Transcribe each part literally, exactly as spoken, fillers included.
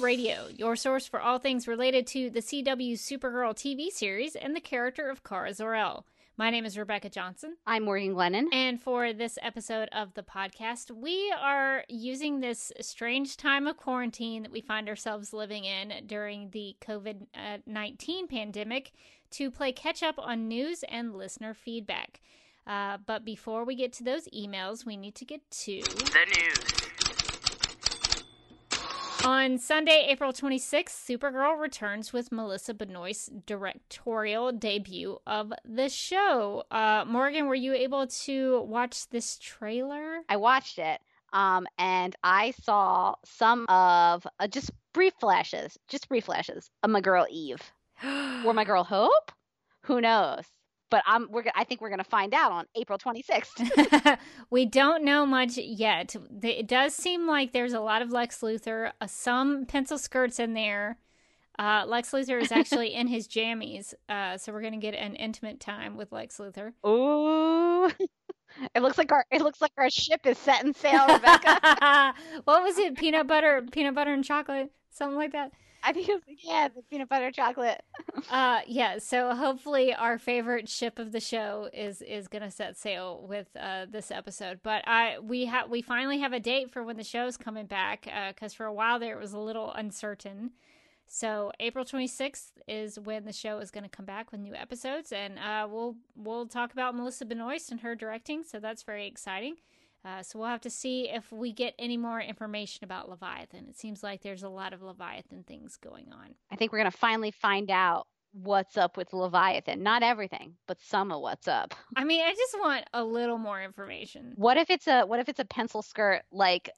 Radio, your source for all things related to the C W's Supergirl T V series and the character of Kara Zor-El. My name is Rebecca Johnson. I'm Morgan Glennon. And for this episode of the podcast, we are using this strange time of quarantine that we find ourselves living in during the covid nineteen pandemic to play catch up on news and listener feedback. Uh, but before we get to those emails, we need to get to the news. On Sunday, April twenty-sixth, Supergirl returns with Melissa Benoist's directorial debut of the show. Uh, Morgan, were you able to watch this trailer? I watched it, um, and I saw some of, uh, just brief flashes, just brief flashes of my girl Eve. Or my girl Hope? Who knows? But I'm, we're, I think we're going to find out on April twenty-sixth. We don't know much yet. It does seem like there's a lot of Lex Luthor, uh, some pencil skirts in there. Uh, Lex Luthor is actually in his jammies, uh, so we're going to get an intimate time with Lex Luthor. Ooh. It looks like our it looks like our ship is setting sail, Rebecca. What was it? Peanut butter, peanut butter and chocolate, something like that. I think it was, yeah, the peanut butter chocolate. uh, yeah, so hopefully our favorite ship of the show is is going to set sail with uh, this episode. But I we have we finally have a date for when the show's coming back, because uh, for a while there it was a little uncertain. So April twenty-sixth is when the show is going to come back with new episodes, and uh, we'll we'll talk about Melissa Benoist and her directing, so that's very exciting. Uh, so we'll have to see if we get any more information about Leviathan. It seems like there's a lot of Leviathan things going on. I think we're going to finally find out what's up with Leviathan. Not everything, but some of what's up. I mean, I just want a little more information. What if it's a what if it's a pencil skirt like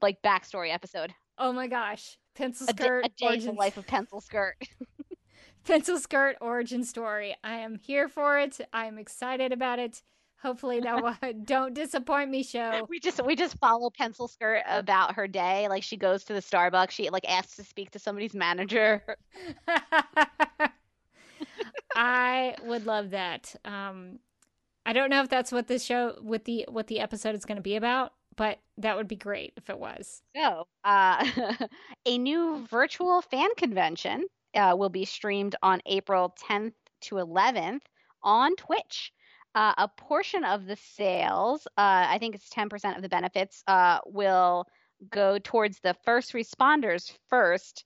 like backstory episode? Oh my gosh, pencil skirt. A day, a day in the life of pencil skirt. Pencil skirt origin story. I am here for it. I am excited about it. Hopefully that will, don't disappoint me show. We just we just follow Pencil Skirt about her day. Like she goes to the Starbucks. She like asks to speak to somebody's manager. I would love that. Um, I don't know if that's what this show with the what the episode is going to be about, but that would be great if it was. So uh, a new virtual fan convention uh, will be streamed on April tenth to eleventh on Twitch. Uh, a portion of the sales, uh, I think it's ten percent of the benefits, uh, will go towards the First Responders First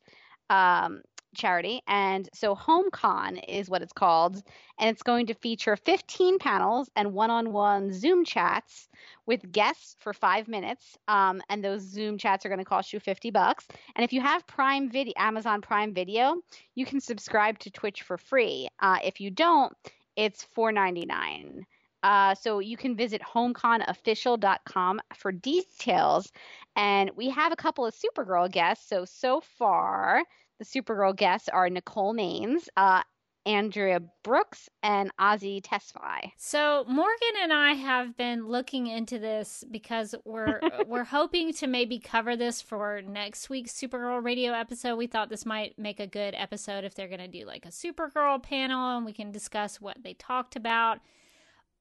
um, charity. And so HomeCon is what it's called. And it's going to feature fifteen panels and one-on-one Zoom chats with guests for five minutes. Um, and those Zoom chats are going to cost you fifty bucks. And if you have Prime Video, Amazon Prime Video, you can subscribe to Twitch for free. Uh, if you don't, it's four ninety-nine. Uh, so you can visit home con official dot com for details. And we have a couple of Supergirl guests. So, so far, the Supergirl guests are Nicole Maines, uh, Andrea Brooks, and Ozzy Tesfaye. So Morgan and I have been looking into this because we're we're hoping to maybe cover this for next week's Supergirl Radio episode. We thought this might make a good episode if they're going to do like a Supergirl panel and we can discuss what they talked about.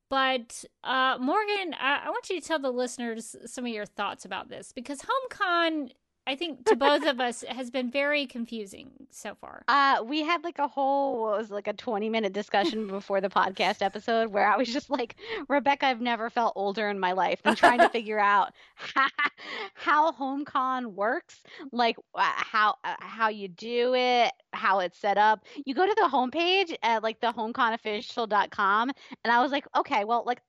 But uh, Morgan, I-, I want you to tell the listeners some of your thoughts about this, because HomeCon I think to both of us has been very confusing so far. Uh, we had like a whole, what was like a twenty minute discussion before the podcast episode where I was just like, Rebecca, I've never felt older in my life than trying to figure out how, how HomeCon works, like how, how you do it, how it's set up. You go to the homepage at like the homeconofficial dot com. And I was like, okay, well, like,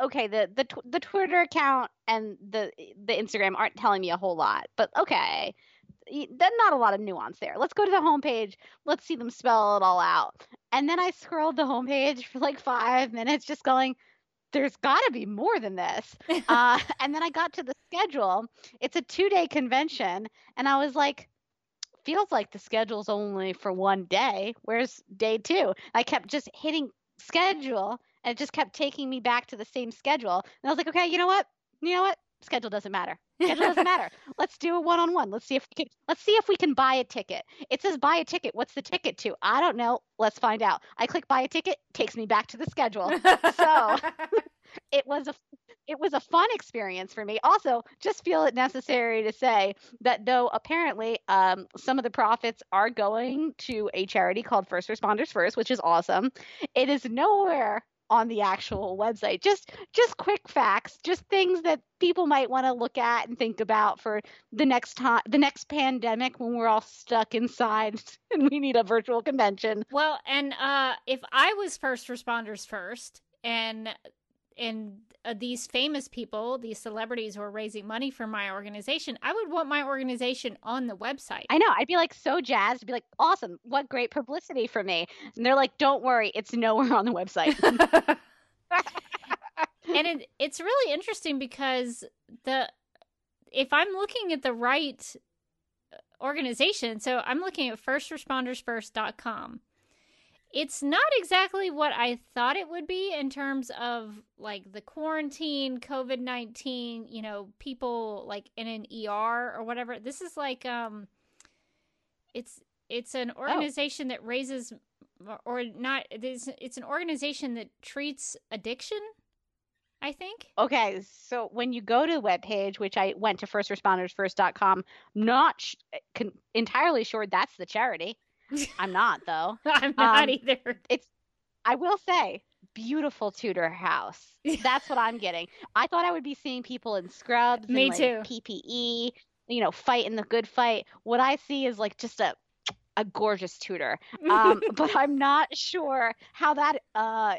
okay, the the the Twitter account and the the Instagram aren't telling me a whole lot, but okay, there's not a lot of nuance there. Let's go to the homepage. Let's see them spell it all out. And then I scrolled the homepage for like five minutes, just going, there's got to be more than this. uh, and then I got to the schedule. It's a two day convention, and I was like, feels like the schedule's only for one day. Where's day two? I kept just hitting schedule. And it just kept taking me back to the same schedule. And I was like, okay, you know what? You know what? Schedule doesn't matter. Schedule doesn't matter. Let's do a one-on-one. Let's see if we can, let's see if we can buy a ticket. It says buy a ticket. What's the ticket to? I don't know. Let's find out. I click buy a ticket. Takes me back to the schedule. So it was a it was a fun experience for me. Also, just feel it necessary to say that though apparently um, some of the profits are going to a charity called First Responders First, which is awesome. It is nowhere on the actual website. Just just quick facts, just things that people might want to look at and think about for the next time, the next pandemic when we're all stuck inside and we need a virtual convention. Well, and uh, if I was First Responders First and and uh, these famous people, these celebrities who are raising money for my organization, I would want my organization on the website. I know. I'd be like so jazzed. I'd be like, awesome. What great publicity for me. And they're like, don't worry. It's nowhere on the website. And it, it's really interesting because the if I'm looking at the right organization, so I'm looking at first responders first dot com. It's not exactly what I thought it would be in terms of like the quarantine, covid nineteen, you know, people like in an E R or whatever. This is like, um, it's, it's an organization oh. that raises or not, it's, it's an organization that treats addiction, I think. Okay. So when you go to the webpage, which I went to first responders first dot com, not sh- con- entirely sure that's the charity. I'm not though. I'm not um, either. It's, I will say, beautiful Tudor house. That's what I'm getting. I thought I would be seeing people in scrubs, me and, like, too. P P E, you know, fighting the good fight. What I see is like just a a gorgeous Tudor. Um, but I'm not sure how that uh,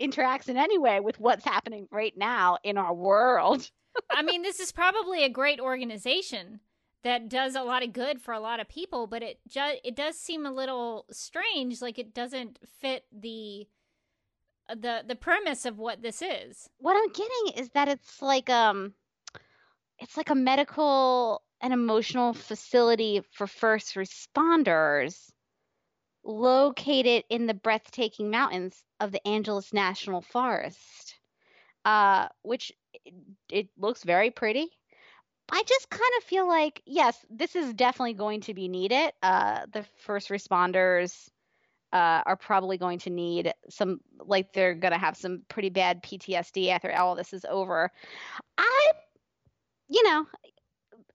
interacts in any way with what's happening right now in our world. I mean, this is probably a great organization that does a lot of good for a lot of people, but it ju- it does seem a little strange, like it doesn't fit the the the premise of what this is. What I'm getting is that it's like um it's like a medical and emotional facility for first responders located in the breathtaking mountains of the Angeles National Forest, uh, which it, it looks very pretty. I just kind of feel like, yes, this is definitely going to be needed. Uh, the first responders uh, are probably going to need some, like they're going to have some pretty bad P T S D after all this is over. I, you know,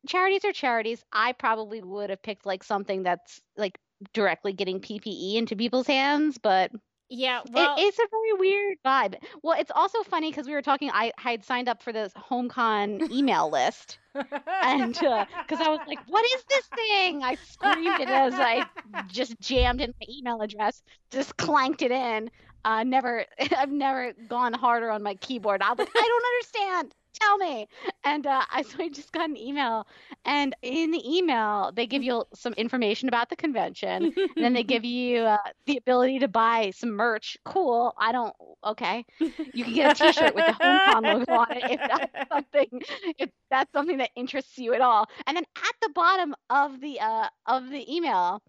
charities are charities. I probably would have picked like something that's like directly getting P P E into people's hands, but... Yeah, well, it, it's a very weird vibe. Well, it's also funny because we were talking. I, I had signed up for this HomeCon email list, and because uh, I was like, "What is this thing?" I screamed it as I just jammed in my email address, just clanked it in. Uh, never, I've never gone harder on my keyboard. I was like, "I don't understand. Tell me." And uh, I so I just got an email, and in the email they give you some information about the convention, and then they give you uh, the ability to buy some merch. Cool. I don't. Okay. You can get a T-shirt with the HomeCon logo on it if that's something. If that's something that interests you at all. And then at the bottom of the uh, of the email,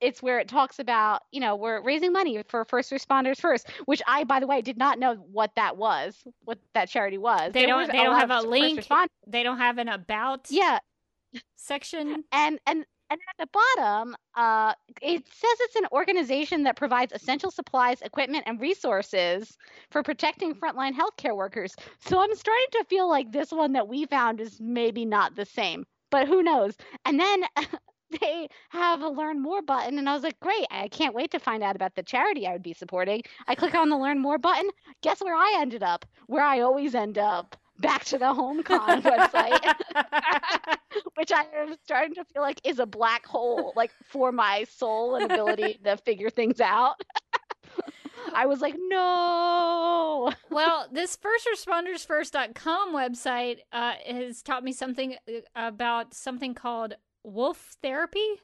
it's where it talks about, you know, we're raising money for First Responders First, which I, by the way, did not know what that was, what that charity was. They don't, was, they don't have a link. They don't have an about yeah. section. And, and, and at the bottom, uh, it says it's an organization that provides essential supplies, equipment, and resources for protecting frontline healthcare workers. So I'm starting to feel like this one that we found is maybe not the same. but who knows? And then they have a learn more button. And I was like, great. I can't wait to find out about the charity I would be supporting. I click on the learn more button. Guess where I ended up? Where I always end up. Back to the HomeCon website, which I am starting to feel like is a black hole, like for my soul and ability to figure things out. I was like, no. Well, this first responders first dot com website uh, has taught me something about something called wolf therapy,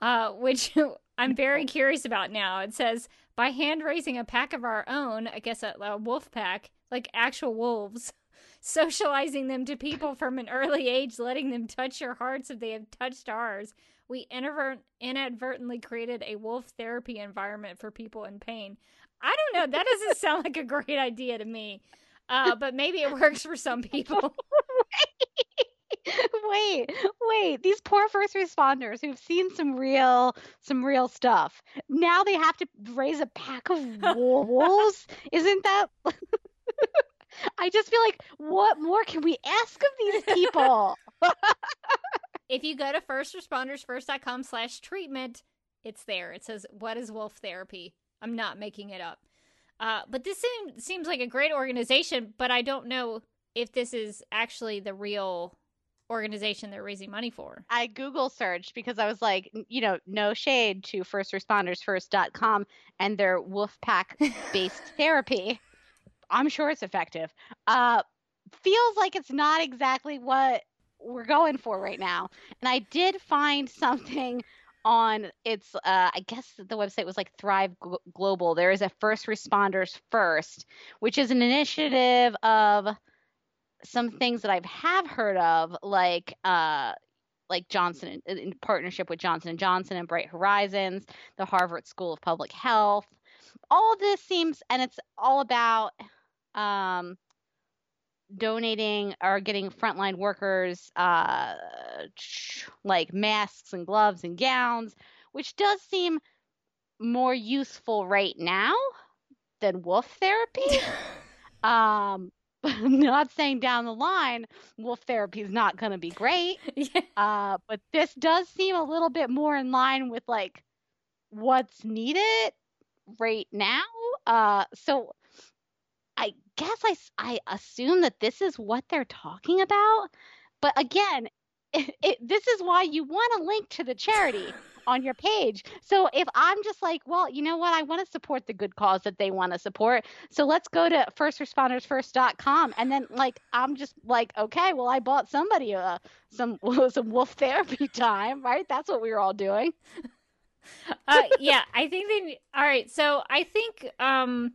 uh, which I'm very curious about now. It says, by hand raising a pack of our own, I guess a, a wolf pack, like actual wolves, socializing them to people from an early age, letting them touch your hearts if they have touched ours. We inadvertently created a wolf therapy environment for people in pain. I don't know. That doesn't sound like a great idea to me, uh, but maybe it works for some people. Wait, wait, these poor first responders who've seen some real, some real stuff. Now they have to raise a pack of wolves. Isn't that... I just feel like, what more can we ask of these people? If you go to first responders first dot com slash treatment, it's there. It says, what is wolf therapy? I'm not making it up. Uh, but this seems, seems like a great organization, but I don't know if this is actually the real organization they're raising money for. I Google searched because I was like, you know, no shade to first responders first dot com and their wolf pack based therapy. I'm sure it's effective. Uh, feels like it's not exactly what we're going for right now. And I did find something on its, uh, I guess the website was like Thrive Global. There is a First Responders First, which is an initiative of some things that I have heard of, like, uh, like Johnson in, in partnership with Johnson and Johnson and Bright Horizons, the Harvard School of Public Health. All this seems, and it's all about, um, donating or getting frontline workers, uh, like masks and gloves and gowns, which does seem more useful right now than wolf therapy. um, not saying down the line, wolf therapy is not going to be great. Yeah. Uh, but this does seem a little bit more in line with like what's needed right now. Uh, so I guess I, I assume that this is what they're talking about. But again, it, it, this is why you want a link to the charity on your page. So if I'm just like, well, you know what? I want to support the good cause that they want to support. So let's go to first responders first dot com. And then like, I'm just like, okay, well, I bought somebody uh, some, some wolf therapy time, right? That's what we were all doing. uh, yeah, I think they, all right. So I think, um,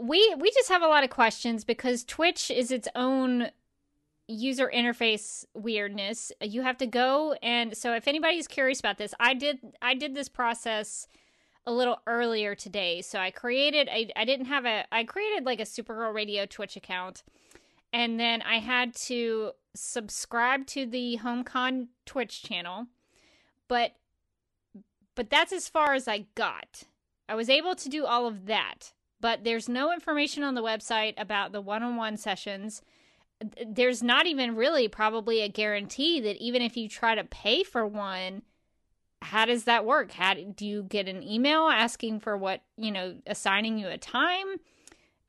we, we just have a lot of questions because Twitch is its own user interface weirdness. You have to go. And so if anybody's curious about this, I did, I did this process a little earlier today. So I created, I, I didn't have a, I created like a Supergirl Radio Twitch account. And then I had to subscribe to the HomeCon Twitch channel, but But that's as far as I got. I was able to do all of that, but there's no information on the website about the one-on-one sessions. There's not even really probably a guarantee that even if you try to pay for one, how does that work? How do you get an email asking for what, you know, assigning you a time?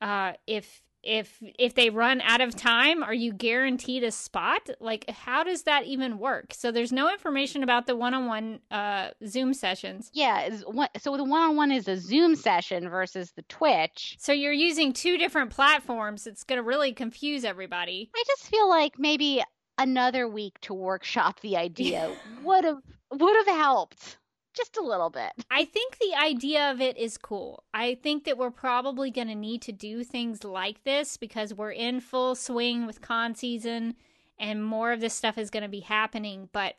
Uh, if if if they run out of time, are you guaranteed a spot? Like, how does that even work? So there's no information about the one-on-one uh Zoom sessions. Yeah, so the one-on-one is a Zoom session versus the Twitch. So you're using two different platforms. It's going to really confuse everybody. I just feel like maybe another week to workshop the idea would have would have helped. Just a little bit. I think the idea of it is cool. I think that we're probably going to need to do things like this because we're in full swing with con season and more of this stuff is going to be happening. But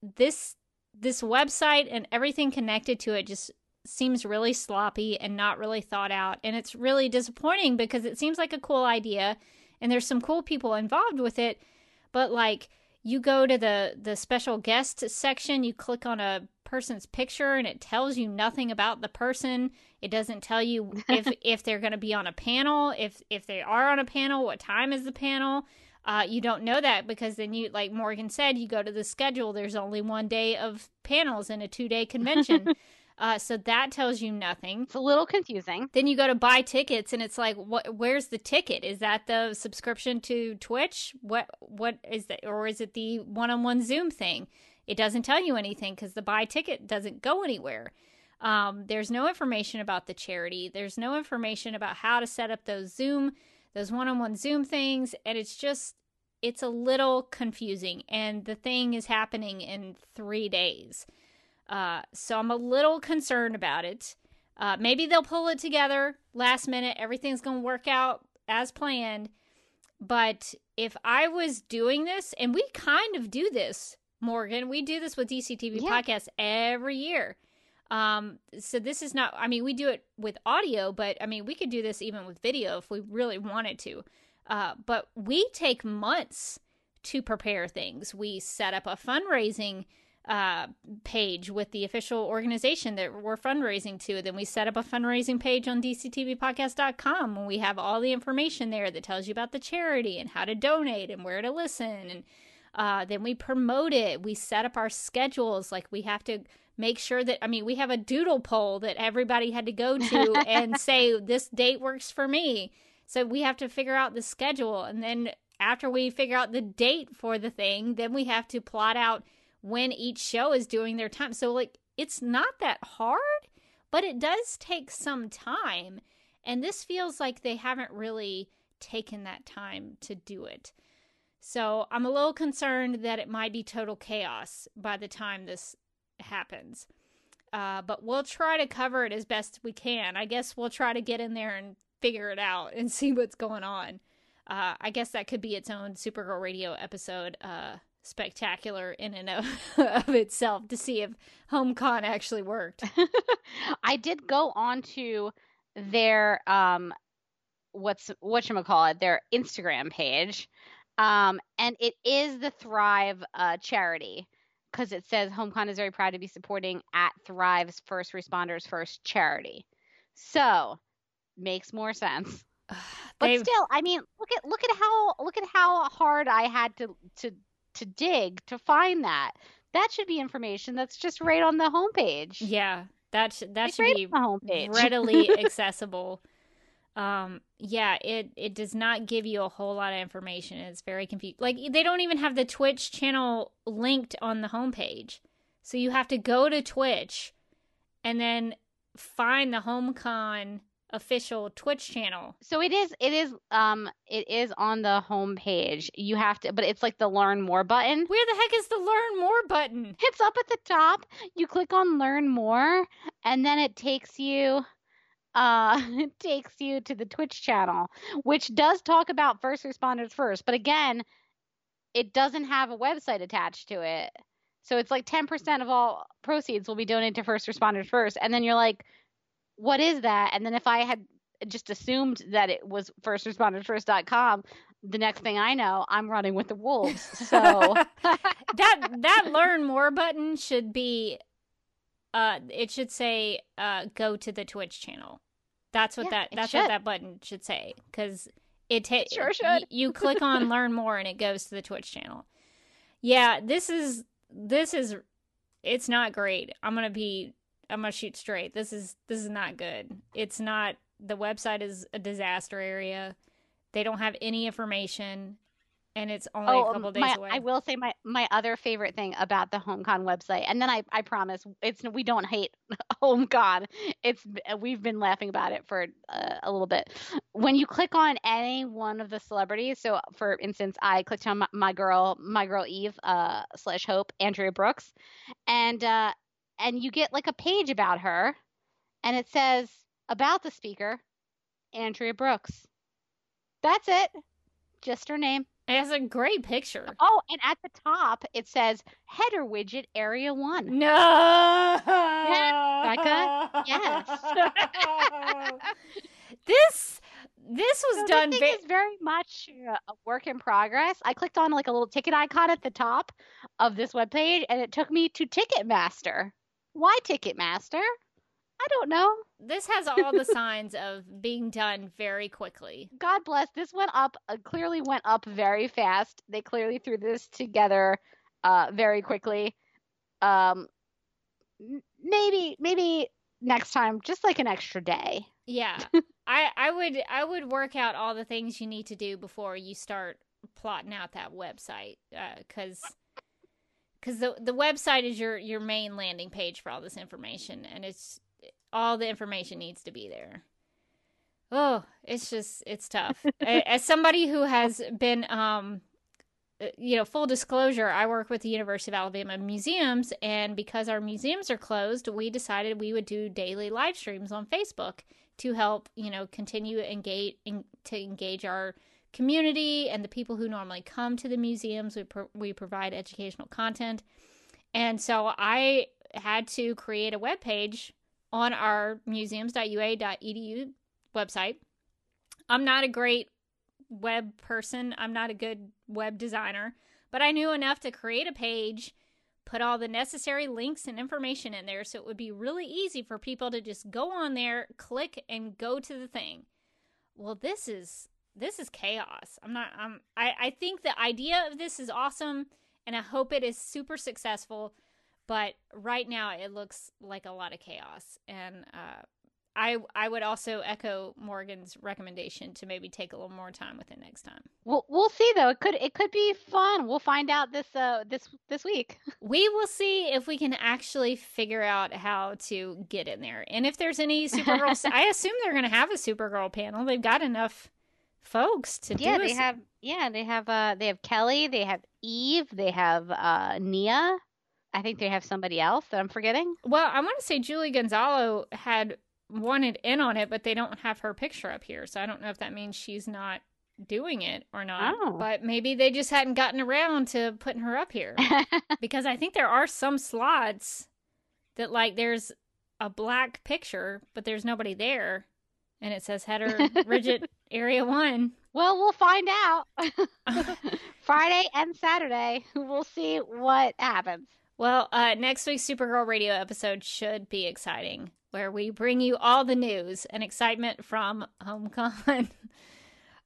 this this website and everything connected to it just seems really sloppy and not really thought out. And it's really disappointing because it seems like a cool idea and there's some cool people involved with it. But like you go to the, the special guest section, you click on a person's picture and it tells you nothing about the person. It doesn't tell you if if they're going to be on a panel, if if they are on a panel, what time is the panel, Uh, you don't know that because then you, like Morgan said, you go to the schedule. There's only one day of panels in a two day convention. uh, so that tells you nothing. It's a little confusing. Then you go to buy tickets and it's like, what, where's the ticket? Is that the subscription to Twitch? What, what is that? Or is it the one-on-one Zoom thing? It doesn't tell you anything because the buy ticket doesn't go anywhere. Um, there's no information about the charity. There's no information about how to set up those Zoom those one-on-one Zoom things, and it's just, it's a little confusing, and the thing is happening in three days. Uh, so I'm a little concerned about it. Uh, maybe they'll pull it together last minute. Everything's going to work out as planned, but if I was doing this, and we kind of do this, Morgan, we do this with D C T V yeah. Podcasts every year. Um, so this is not, I mean, we do it with audio, but I mean, we could do this even with video if we really wanted to. Uh, but we take months to prepare things. We set up a fundraising, uh, page with the official organization that we're fundraising to. Then we set up a fundraising page on D C T V podcast dot com when we have all the information there that tells you about the charity and how to donate and where to listen. And, uh, then we promote it. We set up our schedules. Like we have to make sure that, I mean, we have a doodle poll that everybody had to go to and say, this date works for me. So we have to figure out the schedule. And then after we figure out the date for the thing, then we have to plot out when each show is doing their time. So like, it's not that hard, but it does take some time. And this feels like they haven't really taken that time to do it. So I'm a little concerned that it might be total chaos by the time this happens, uh but we'll try to cover it as best we can. I guess we'll try to get in there and figure it out and see what's going on. uh I guess that could be its own Supergirl Radio episode, uh spectacular in and of, of itself, to see if HomeCon actually worked. I did go on to their um what's whatchamacallit their Instagram page, um and it is the Thrive uh charity. Because it says HomeCon is very proud to be supporting at Thrive's First Responders First charity. So makes more sense. But They've... still, I mean, look at look at how look at how hard I had to, to to dig to find that. That should be information that's just right on the homepage. Yeah, that sh- that it's should right be on the homepage. Readily accessible. Um, yeah, it, it does not give you a whole lot of information. It's very confusing. Like, they don't even have the Twitch channel linked on the homepage. So you have to go to Twitch and then find the HomeCon official Twitch channel. So it is, it is, um, it is on the homepage. You have to, but it's like the learn more button. Where the heck is the learn more button? It's up at the top. You click on learn more and then it takes you... Uh, it takes you to the Twitch channel, which does talk about First Responders First. But again, it doesn't have a website attached to it. So it's like ten percent of all proceeds will be donated to First Responders First. And then you're like, what is that? And then if I had just assumed that it was first responders first dot com, the next thing I know, I'm running with the wolves. So that, that learn more button should be... Uh, it should say, uh, go to the Twitch channel. That's what yeah, that, that's what that button should say. Cause it, ta- it sure should. You click on learn more and it goes to the Twitch channel. Yeah, this is, this is, it's not great. I'm going to be, I'm going to shoot straight. This is, this is not good. It's not, the website is a disaster area. They don't have any information. And it's only oh, a couple days my, away. I will say my, my other favorite thing about the HomeCon website, and then I, I promise it's we don't hate HomeCon. It's we've been laughing about it for uh, a little bit. When you click on any one of the celebrities, so for instance, I clicked on my, my girl, my girl Eve uh, slash Hope, Andrea Brooks, and uh, and you get like a page about her, and it says about the speaker, Andrea Brooks. That's it, just her name. It has a great picture. Oh, and at the top, it says, header widget, area one. No! Yes, Becca? Yes. This, this was so done... This thing va- is very much a work in progress. I clicked on like a little ticket icon at the top of this webpage, and it took me to Ticketmaster. Why Ticketmaster? I don't know. This has all the signs of being done very quickly. God bless. This went up, uh, clearly went up very fast. They clearly threw this together uh, very quickly. Um, maybe, maybe next time, just like an extra day. Yeah. I, I would, I would work out all the things you need to do before you start plotting out that website. Uh, cause Because the the website is your, your main landing page for all this information, and it's all the information needs to be there. Oh, it's just it's tough. As somebody who has been, um, you know, full disclosure, I work with the University of Alabama Museums, and because our museums are closed, we decided we would do daily live streams on Facebook to help, you know, continue engage in, to engage our community and the people who normally come to the museums. We pro- we provide educational content, and so I had to create a webpage on our museums dot u a dot e d u website. I'm not a great web person. I'm not a good web designer, but I knew enough to create a page, put all the necessary links and information in there, so it would be really easy for people to just go on there, click, and go to the thing. Well, this is This is chaos. I'm not, I'm, I, I think the idea of this is awesome, and I hope it is super successful, but right now it looks like a lot of chaos. And uh, I, I would also echo Morgan's recommendation to maybe take a little more time with it next time. Well, we'll see though. It could, it could be fun. We'll find out this, uh, this, this week. We will see if we can actually figure out how to get in there. And if there's any Supergirl, I assume they're going to have a Supergirl panel. They've got enough folks to yeah, do they a... have yeah they have uh they have Kelly, they have Eve, they have uh Nia. I think they have somebody else that I'm forgetting. Well, I want to say Julie Gonzalo had wanted in on it, but they don't have her picture up here, so I don't know if that means she's not doing it or not. Oh. But maybe they just hadn't gotten around to putting her up here because I think there are some slots that, like, there's a black picture but there's nobody there. And it says header Bridget area one. Well, we'll find out Friday and Saturday. We'll see what happens. Well, uh, next week's Supergirl Radio episode should be exciting, where we bring you all the news and excitement from HomeCon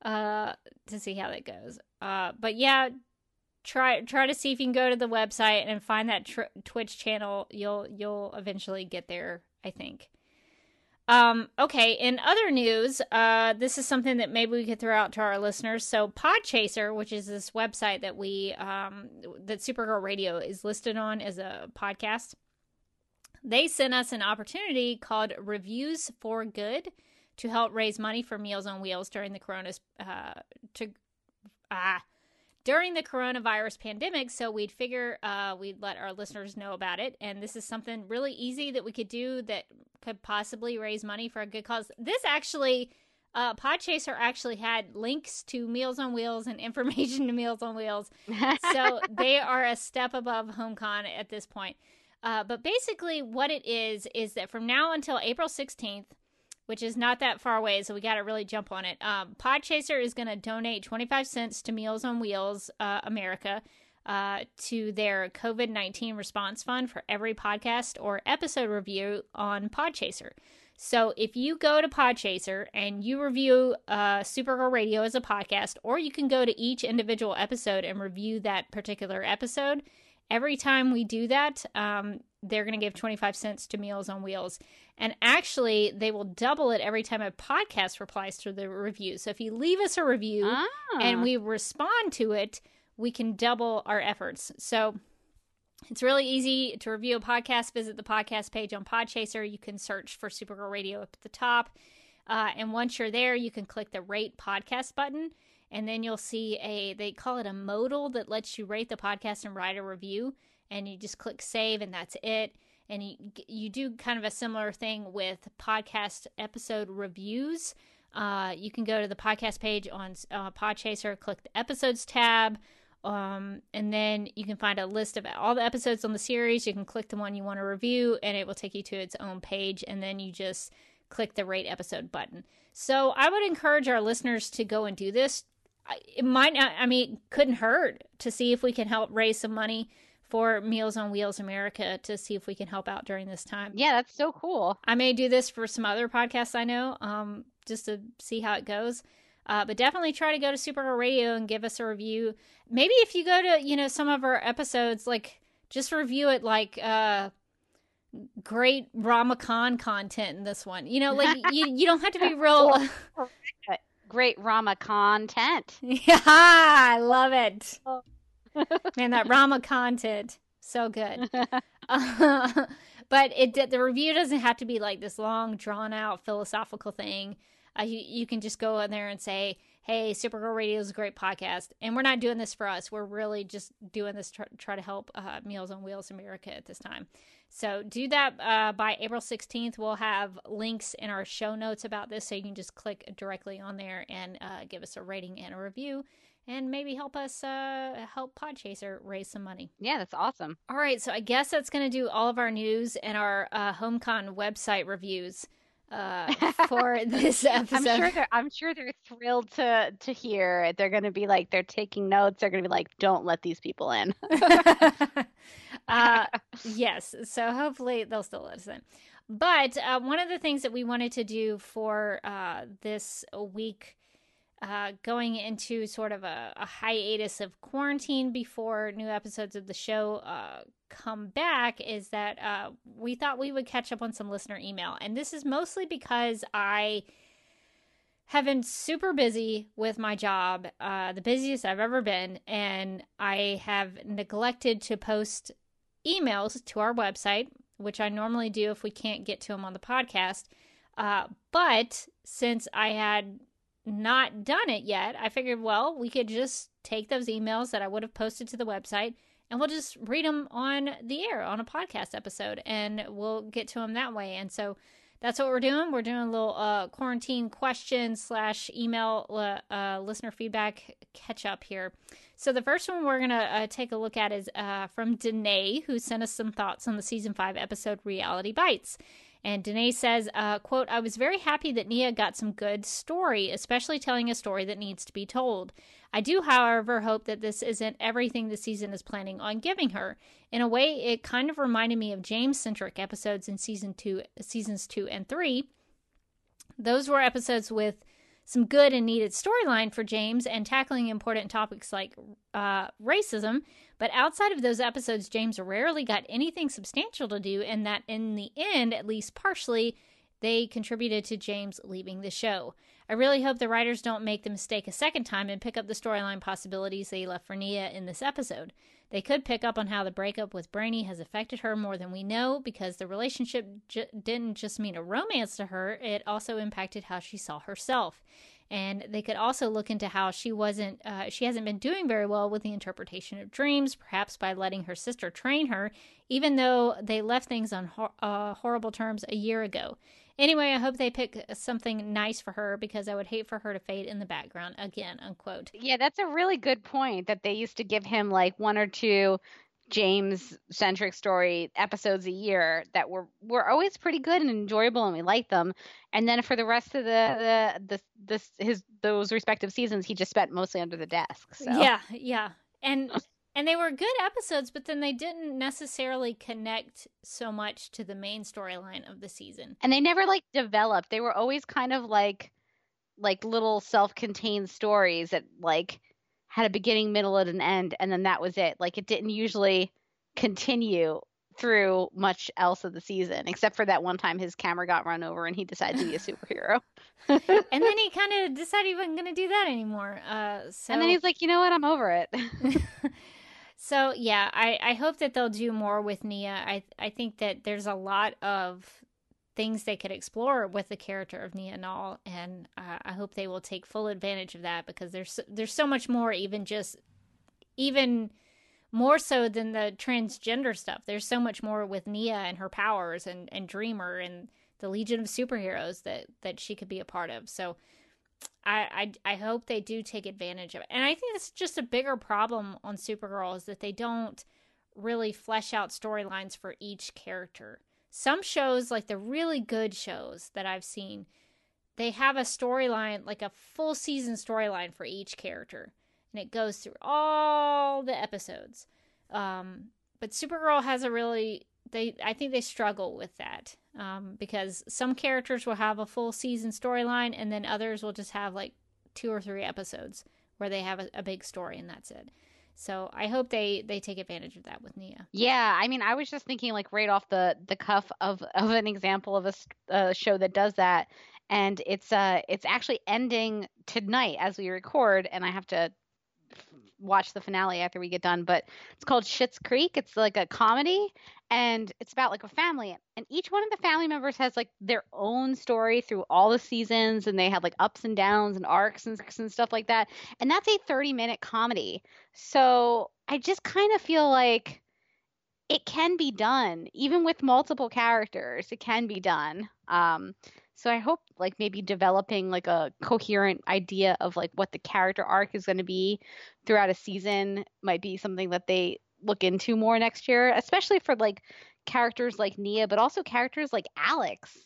uh, to see how that goes. Uh, but yeah, try try to see if you can go to the website and find that tr- Twitch channel. You'll you'll eventually get there, I think. Um, okay, in other news, uh, this is something that maybe we could throw out to our listeners. So Podchaser, which is this website that we, um, that Supergirl Radio is listed on as a podcast, they sent us an opportunity called Reviews for Good to help raise money for Meals on Wheels during the Corona's, uh, to, ah, during the coronavirus pandemic. So we'd figure uh, we'd let our listeners know about it. And this is something really easy that we could do that could possibly raise money for a good cause. This actually, uh, Podchaser actually had links to Meals on Wheels and information to Meals on Wheels. So they are a step above HomeCon at this point. Uh, but basically what it is, is that from now until April sixteenth, which is not that far away, so we got to really jump on it. Um, Podchaser is going to donate twenty-five cents to Meals on Wheels uh, America uh, to their covid nineteen response fund for every podcast or episode review on Podchaser. So if you go to Podchaser and you review uh, Supergirl Radio as a podcast, or you can go to each individual episode and review that particular episode, every time we do that, um, they're going to give twenty-five cents to Meals on Wheels. And actually, they will double it every time a podcast replies to the review. So if you leave us a review ah. and we respond to it, we can double our efforts. So it's really easy to review a podcast. Visit the podcast page on Podchaser. You can search for Supergirl Radio up at the top. Uh, and once you're there, you can click the Rate Podcast button. And then you'll see a, they call it a modal that lets you rate the podcast and write a review. And you just click save and that's it. And you, you do kind of a similar thing with podcast episode reviews. Uh, you can go to the podcast page on uh, Podchaser, click the episodes tab. Um, and then you can find a list of all the episodes on the series. You can click the one you want to review and it will take you to its own page. And then you just click the rate episode button. So I would encourage our listeners to go and do this. It might not, I mean, it couldn't hurt to see if we can help raise some money for Meals on Wheels America to see if we can help out during this time. Yeah, that's so cool. I may do this for some other podcasts I know, um, just to see how it goes. Uh, but definitely try to go to Supergirl Radio and give us a review. Maybe if you go to, you know, some of our episodes, like, just review it like uh, great Ramacon content in this one. You know, like, you, you don't have to be real... Great Rama content. Yeah, I love it. Oh. Man, that Rama content, so good. Uh, but it the review doesn't have to be like this long, drawn-out philosophical thing. Uh, you, you can just go in there and say, hey, Supergirl Radio is a great podcast. And we're not doing this for us. We're really just doing this to try to help uh, Meals on Wheels America at this time. So do that uh, by April sixteenth. We'll have links in our show notes about this, so you can just click directly on there and uh, give us a rating and a review, and maybe help us uh, help Podchaser raise some money. Yeah, that's awesome. All right, so I guess that's going to do all of our news and our uh, HomeCon website reviews uh, for this episode. I'm sure they're, I'm sure they're thrilled to to hear it. They're going to be like, they're taking notes. They're going to be like, don't let these people in. uh, yes. So hopefully they'll still listen. But uh, one of the things that we wanted to do for uh, this week, uh, going into sort of a, a hiatus of quarantine before new episodes of the show uh, come back, is that uh, we thought we would catch up on some listener email. And this is mostly because I have been super busy with my job, uh, the busiest I've ever been, and I have neglected to post emails to our website, which I normally do if we can't get to them on the podcast. Uh, but since I had not done it yet, I figured, well, we could just take those emails that I would have posted to the website, and we'll just read them on the air on a podcast episode, and we'll get to them that way. And so that's what we're doing. We're doing a little uh, quarantine question slash email uh, uh, listener feedback catch up here. So the first one we're going to uh, take a look at is uh, from Danae, who sent us some thoughts on the season five episode Reality Bites. And Danae says, uh, quote, I was very happy that Nia got some good story, especially telling a story that needs to be told. I do, however, hope that this isn't everything the season is planning on giving her. In a way, it kind of reminded me of James-centric episodes in season two, seasons two and three. Those were episodes with some good and needed storyline for James and tackling important topics like uh, racism. But outside of those episodes, James rarely got anything substantial to do, and that in the end, at least partially, they contributed to James leaving the show. I really hope the writers don't make the mistake a second time and pick up the storyline possibilities they left for Nia in this episode. They could pick up on how the breakup with Brainy has affected her more than we know, because the relationship ju- didn't just mean a romance to her, it also impacted how she saw herself. And they could also look into how she wasn't, uh, she hasn't been doing very well with the interpretation of dreams, perhaps by letting her sister train her, even though they left things on ho- uh, horrible terms a year ago. Anyway, I hope they pick something nice for her, because I would hate for her to fade in the background again, unquote. Yeah, that's a really good point, that they used to give him like one or two James-centric story episodes a year that were, were always pretty good and enjoyable, and we liked them. And then for the rest of the, the, the, the his those respective seasons, he just spent mostly under the desk. So. Yeah, yeah. And and they were good episodes, but then they didn't necessarily connect so much to the main storyline of the season. And they never like developed. They were always kind of like like little self-contained stories that like had a beginning, middle, and an end, and then that was it. Like it didn't usually continue through much else of the season, except for that one time his camera got run over and he decided to be a superhero. And then he kind of decided he wasn't going to do that anymore. Uh, so... And then he's like, you know what? I'm over it. So yeah, I, I hope that they'll do more with Nia. I I think that there's a lot of things they could explore with the character of Nia Nal, and uh, I hope they will take full advantage of that, because there's there's so much more, even just even more so than the transgender stuff. There's so much more with Nia and her powers and, and Dreamer and the Legion of Superheroes that, that she could be a part of. So I, I I hope they do take advantage of it. And I think that's just a bigger problem on Supergirl, is that they don't really flesh out storylines for each character. Some shows, like the really good shows that I've seen, they have a storyline, like a full season storyline for each character. And it goes through all the episodes. Um, But Supergirl has a really, they I think they struggle with that um, because some characters will have a full season storyline and then others will just have like two or three episodes where they have a, a big story and that's it. So I hope they, they take advantage of that with Nia. Yeah, I mean, I was just thinking like right off the, the cuff of, of an example of a uh, show that does that. And it's uh it's actually ending tonight as we record, and I have to f- watch the finale after we get done. But it's called Schitt's Creek. It's like a comedy, and it's about like a family. And each one of the family members has like their own story through all the seasons, and they have like ups and downs and arcs and, and stuff like that. And that's a thirty-minute comedy. So I just kind of feel like it can be done, even with multiple characters. It can be done. Um, so I hope like maybe developing like a coherent idea of like what the character arc is going to be throughout a season might be something that they look into more next year, especially for like characters like Nia, but also characters like Alex,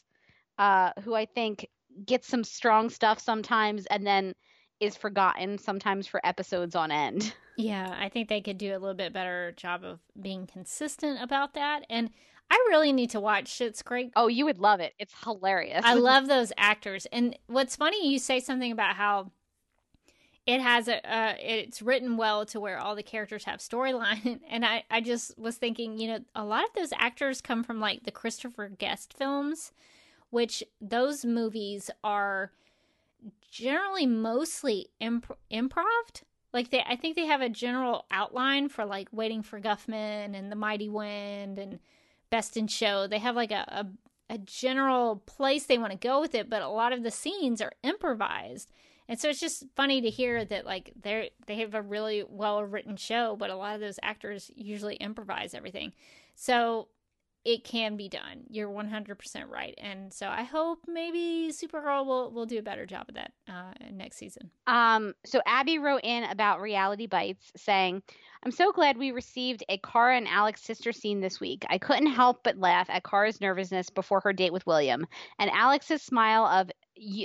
uh, who I think gets some strong stuff sometimes and then is forgotten sometimes for episodes on end. Yeah, I think they could do a little bit better job of being consistent about that. And I really need to watch Schitt's Creek. Oh, you would love it. It's hilarious. I love those actors. And what's funny, you say something about how it has a, uh, it's written well to where all the characters have storyline. And I, I just was thinking, you know, a lot of those actors come from like the Christopher Guest films, which those movies are generally mostly imp- improv'd. Like, they, I think they have a general outline for, like, Waiting for Guffman and The Mighty Wind and Best in Show. They have, like, a, a, a general place they want to go with it, but a lot of the scenes are improvised. And so it's just funny to hear that, like, they they have a really well-written show, but a lot of those actors usually improvise everything. So it can be done. You're one hundred percent right. And so I hope maybe Supergirl will, will do a better job of that uh, next season. Um, so Abby wrote in about Reality Bites saying, I'm so glad we received a Kara and Alex sister scene this week. I couldn't help but laugh at Kara's nervousness before her date with William and Alex's smile of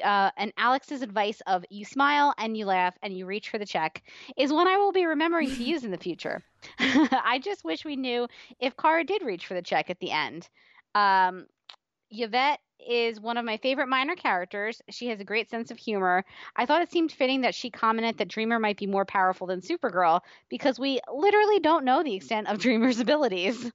Uh, and Alex's advice of you smile and you laugh and you reach for the check is one I will be remembering to use in the future. I just wish we knew if Kara did reach for the check at the end. Um, Yvette is one of my favorite minor characters. She has a great sense of humor. I thought it seemed fitting that she commented that Dreamer might be more powerful than Supergirl because we literally don't know the extent of Dreamer's abilities.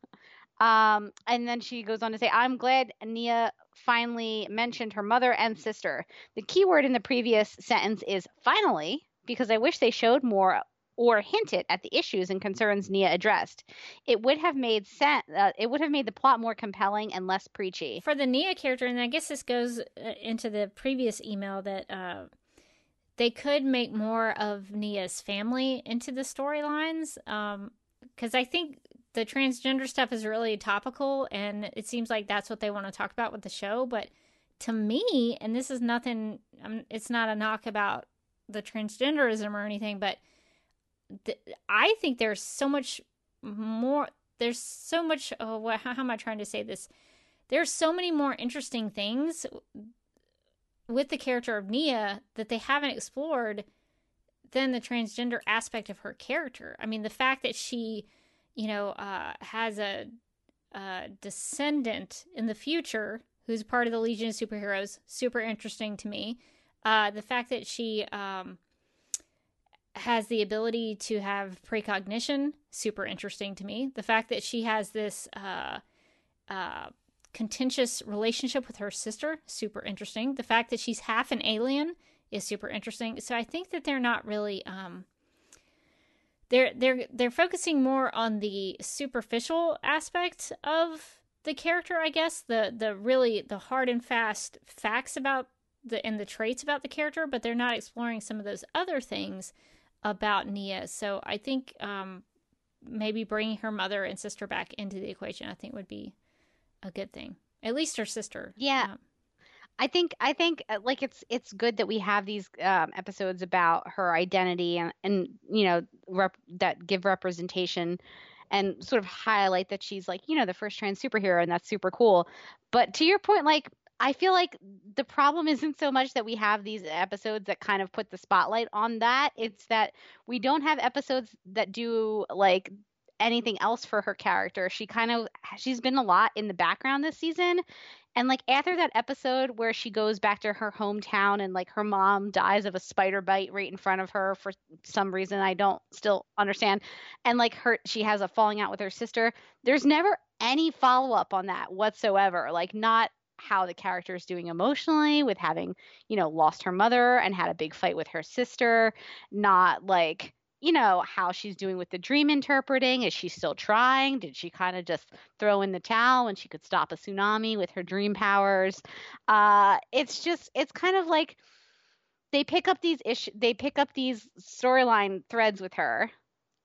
Um, and then she goes on to say, I'm glad Nia finally mentioned her mother and sister. The key word in the previous sentence is finally, because I wish they showed more or hinted at the issues and concerns Nia addressed. It would have made sense. Uh, it would have made the plot more compelling and less preachy. For the Nia character, and I guess this goes into the previous email that, uh, they could make more of Nia's family into the storylines. Um, cause I think the transgender stuff is really topical, and it seems like that's what they want to talk about with the show. But to me, and this is nothing, I'm, it's not a knock about the transgenderism or anything, but th- I think there's so much more, there's so much, oh, what, how, how am I trying to say this? There's so many more interesting things with the character of Nia that they haven't explored than the transgender aspect of her character. I mean, the fact that she, you know, uh, has a, a descendant in the future who's part of the Legion of Superheroes. Super interesting to me. Uh, the fact that she um, has the ability to have precognition. Super interesting to me. The fact that she has this uh, uh, contentious relationship with her sister. Super interesting. The fact that she's half an alien is super interesting. So I think that they're not really... Um, They're they're they're focusing more on the superficial aspect of the character, I guess, the the really the hard and fast facts about the and the traits about the character, but they're not exploring some of those other things about Nia. So I think um, maybe bringing her mother and sister back into the equation, I think, would be a good thing. At least her sister. Yeah. Um, I think I think like it's it's good that we have these um, episodes about her identity and, and you know rep- that give representation and sort of highlight that she's like, you know, the first trans superhero, and that's super cool. But to your point, like, I feel like the problem isn't so much that we have these episodes that kind of put the spotlight on that. It's that we don't have episodes that do like anything else for her character. She kind of, she's been a lot in the background this season. And like after that episode where she goes back to her hometown and like her mom dies of a spider bite right in front of her for some reason I don't still understand. And like her, she has a falling out with her sister. There's never any follow up on that whatsoever. Like not how the character is doing emotionally with having, you know, lost her mother and had a big fight with her sister. Not like, you know, how she's doing with the dream interpreting. Is she still trying? Did she kind of just throw in the towel when she could stop a tsunami with her dream powers? Uh, it's just, it's kind of like they pick up these issues, they pick up these storyline threads with her,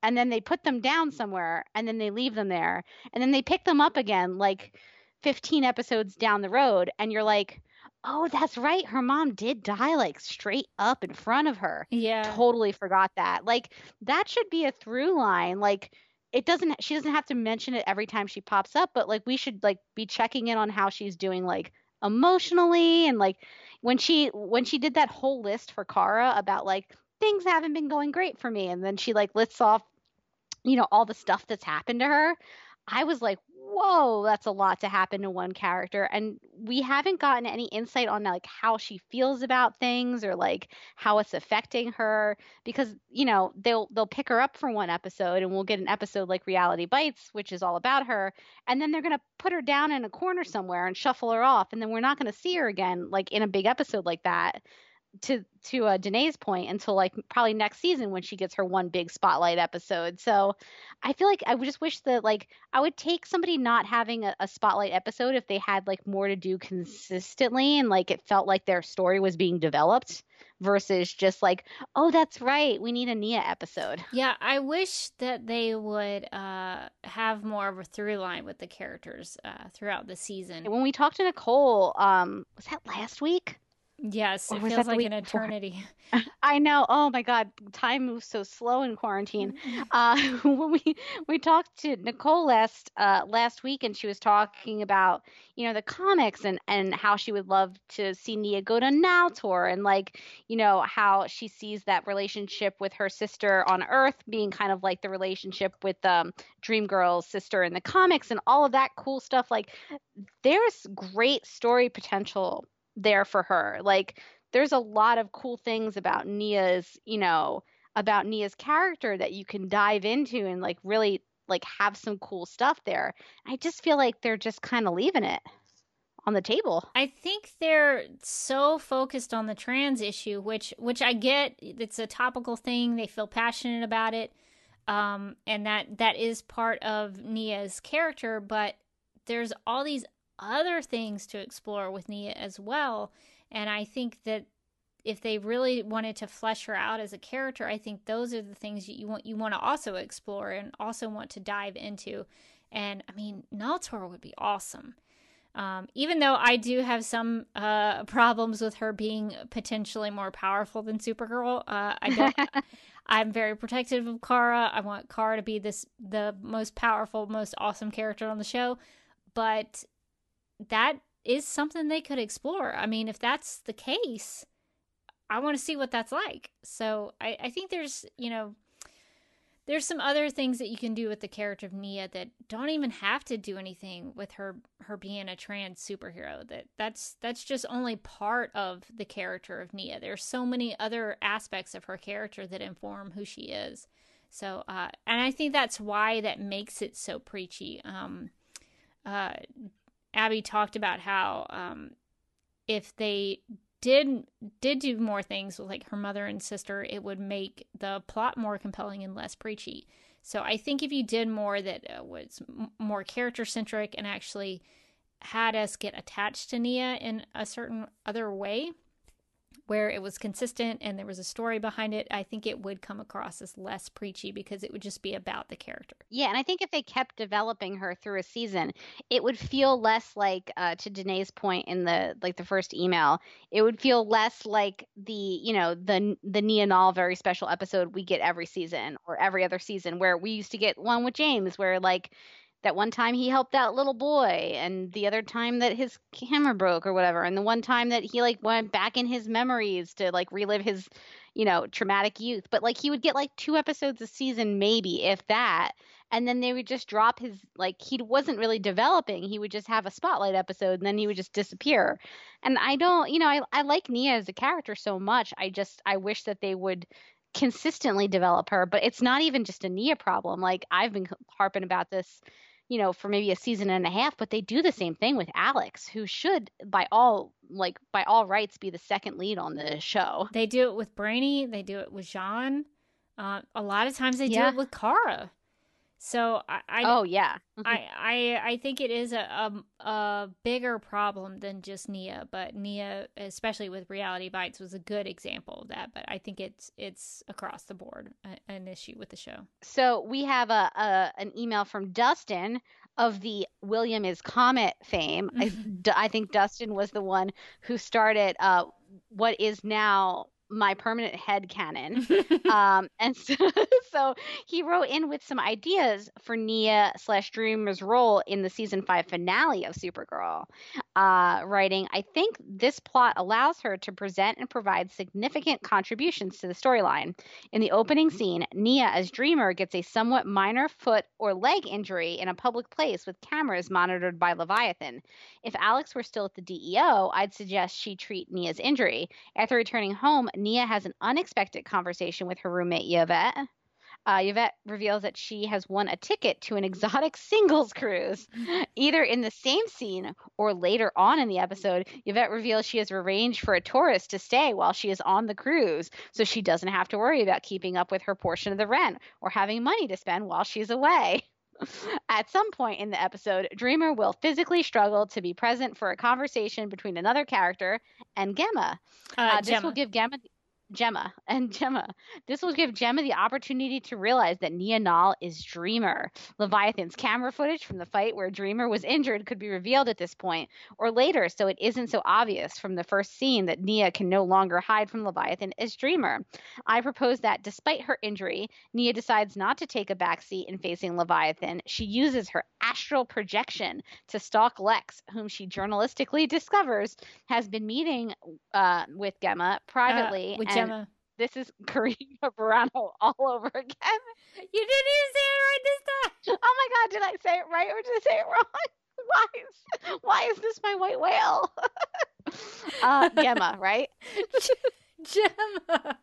and then they put them down somewhere, and then they leave them there, and then they pick them up again like fifteen episodes down the road, and you're like, oh, that's right. Her mom did die like straight up in front of her. Yeah. Totally forgot that. Like that should be a through line. Like it doesn't, she doesn't have to mention it every time she pops up, but like we should like be checking in on how she's doing like emotionally. And like when she, when she did that whole list for Kara about like things haven't been going great for me. And then she like lists off, you know, all the stuff that's happened to her. I was like, whoa, that's a lot to happen to one character. And we haven't gotten any insight on like how she feels about things or like how it's affecting her, because, you know, they'll, they'll pick her up for one episode and we'll get an episode like Reality Bites, which is all about her. And then they're going to put her down in a corner somewhere and shuffle her off. And then we're not going to see her again, like in a big episode like that, to, to uh, Danae's point, until like probably next season when she gets her one big spotlight episode. So I feel like I would just wish that like I would take somebody not having a, a spotlight episode if they had like more to do consistently and like it felt like their story was being developed versus just like, oh, that's right, we need a Nia episode. Yeah, I wish that they would uh, have more of a through line with the characters uh, throughout the season. When we talked to Nicole, um, was that last week? Yes, it feels like an eternity. I know. Oh my God, time moves so slow in quarantine. Uh, when we we talked to Nicole last uh, last week, and she was talking about, you know, the comics and, and how she would love to see Nia go to Naltor, and like, you know, how she sees that relationship with her sister on Earth being kind of like the relationship with um, Dreamgirl's sister in the comics, and all of that cool stuff. Like, there's great story potential there for her. Like there's a lot of cool things about Nia's, you know, about Nia's character that you can dive into and like really like have some cool stuff there. I just feel like they're just kind of leaving it on the table. I think they're so focused on the trans issue, which which I get. It's a topical thing. They feel passionate about it. Um and that that is part of Nia's character, but there's all these other things to explore with Nia as well. And I think that if they really wanted to flesh her out as a character, I think those are the things you want you want to also explore and also want to dive into. And I mean, Naltor would be awesome. Um, even though I do have some uh, problems with her being potentially more powerful than Supergirl, uh, I don't, I'm very protective of Kara. I want Kara to be this the most powerful, most awesome character on the show, but that is something they could explore. I mean, if that's the case, I want to see what that's like. So I, I think there's, you know, there's some other things that you can do with the character of Nia that don't even have to do anything with her, her being a trans superhero. That that's, that's just only part of the character of Nia. There's so many other aspects of her character that inform who she is. So, uh, and I think that's why that makes it so preachy. Um, uh, Abby talked about how um, if they did did do more things with like her mother and sister, it would make the plot more compelling and less preachy. So I think if you did more that was more character centric and actually had us get attached to Nia in a certain other way, where it was consistent and there was a story behind it, I think it would come across as less preachy because it would just be about the character. Yeah, and I think if they kept developing her through a season, it would feel less like, uh, to Danae's point in the like the first email, it would feel less like the, you know, the the Nia Nal very special episode we get every season or every other season, where we used to get one with James where like that one time he helped out little boy, and the other time that his camera broke or whatever, and the one time that he like went back in his memories to like relive his, you know, traumatic youth. But like he would get like two episodes a season, maybe, if that. And then they would just drop his, like, he wasn't really developing. He would just have a spotlight episode and then he would just disappear. And I don't, you know, I, I like Nia as a character so much. I just, I wish that they would consistently develop her, but it's not even just a Nia problem. Like I've been harping about this, you know, for maybe a season and a half, but they do the same thing with Alex, who should by all, like by all rights be the second lead on the show. They do it with Brainy. They do it with Jean. Uh, a lot of times they yeah. do it with Kara. So I, I oh yeah, I, I I think it is a, a a bigger problem than just Nia, but Nia, especially with Reality Bites, was a good example of that. But I think it's it's across the board a, an issue with the show. So we have a, a an email from Dustin of the William is Comet fame. I, I think Dustin was the one who started uh, what is now my permanent head canon. um, and so, so he wrote in with some ideas for Nia slash Dreamer's role in the season five finale of Supergirl, uh, writing, I think this plot allows her to present and provide significant contributions to the storyline. In the opening scene, Nia as Dreamer gets a somewhat minor foot or leg injury in a public place with cameras monitored by Leviathan. If Alex were still at the D E O, I'd suggest she treat Nia's injury. After returning home, Nia has an unexpected conversation with her roommate, Yvette. Uh, Yvette reveals that she has won a ticket to an exotic singles cruise. Either in the same scene or later on in the episode, Yvette reveals she has arranged for a tourist to stay while she is on the cruise, so she doesn't have to worry about keeping up with her portion of the rent or having money to spend while she's away. At some point in the episode, Dreamer will physically struggle to be present for a conversation between another character and Gemma. Uh, uh, this Gemma. will give Gemma, Gemma and Gemma. This will give Gemma the opportunity to realize that Nia Nal is Dreamer. Leviathan's camera footage from the fight where Dreamer was injured could be revealed at this point or later, so it isn't so obvious from the first scene that Nia can no longer hide from Leviathan as Dreamer. I propose that despite her injury, Nia decides not to take a backseat in facing Leviathan. She uses her astral projection to stalk Lex, whom she journalistically discovers has been meeting uh, with Gemma privately. Uh, with and- Gemma. This is Karina Burano all over again. You didn't even say it right this time. Oh my God, did I say it right or did I say it wrong? Why is, why is this my white whale? uh, Gemma, right? Gemma.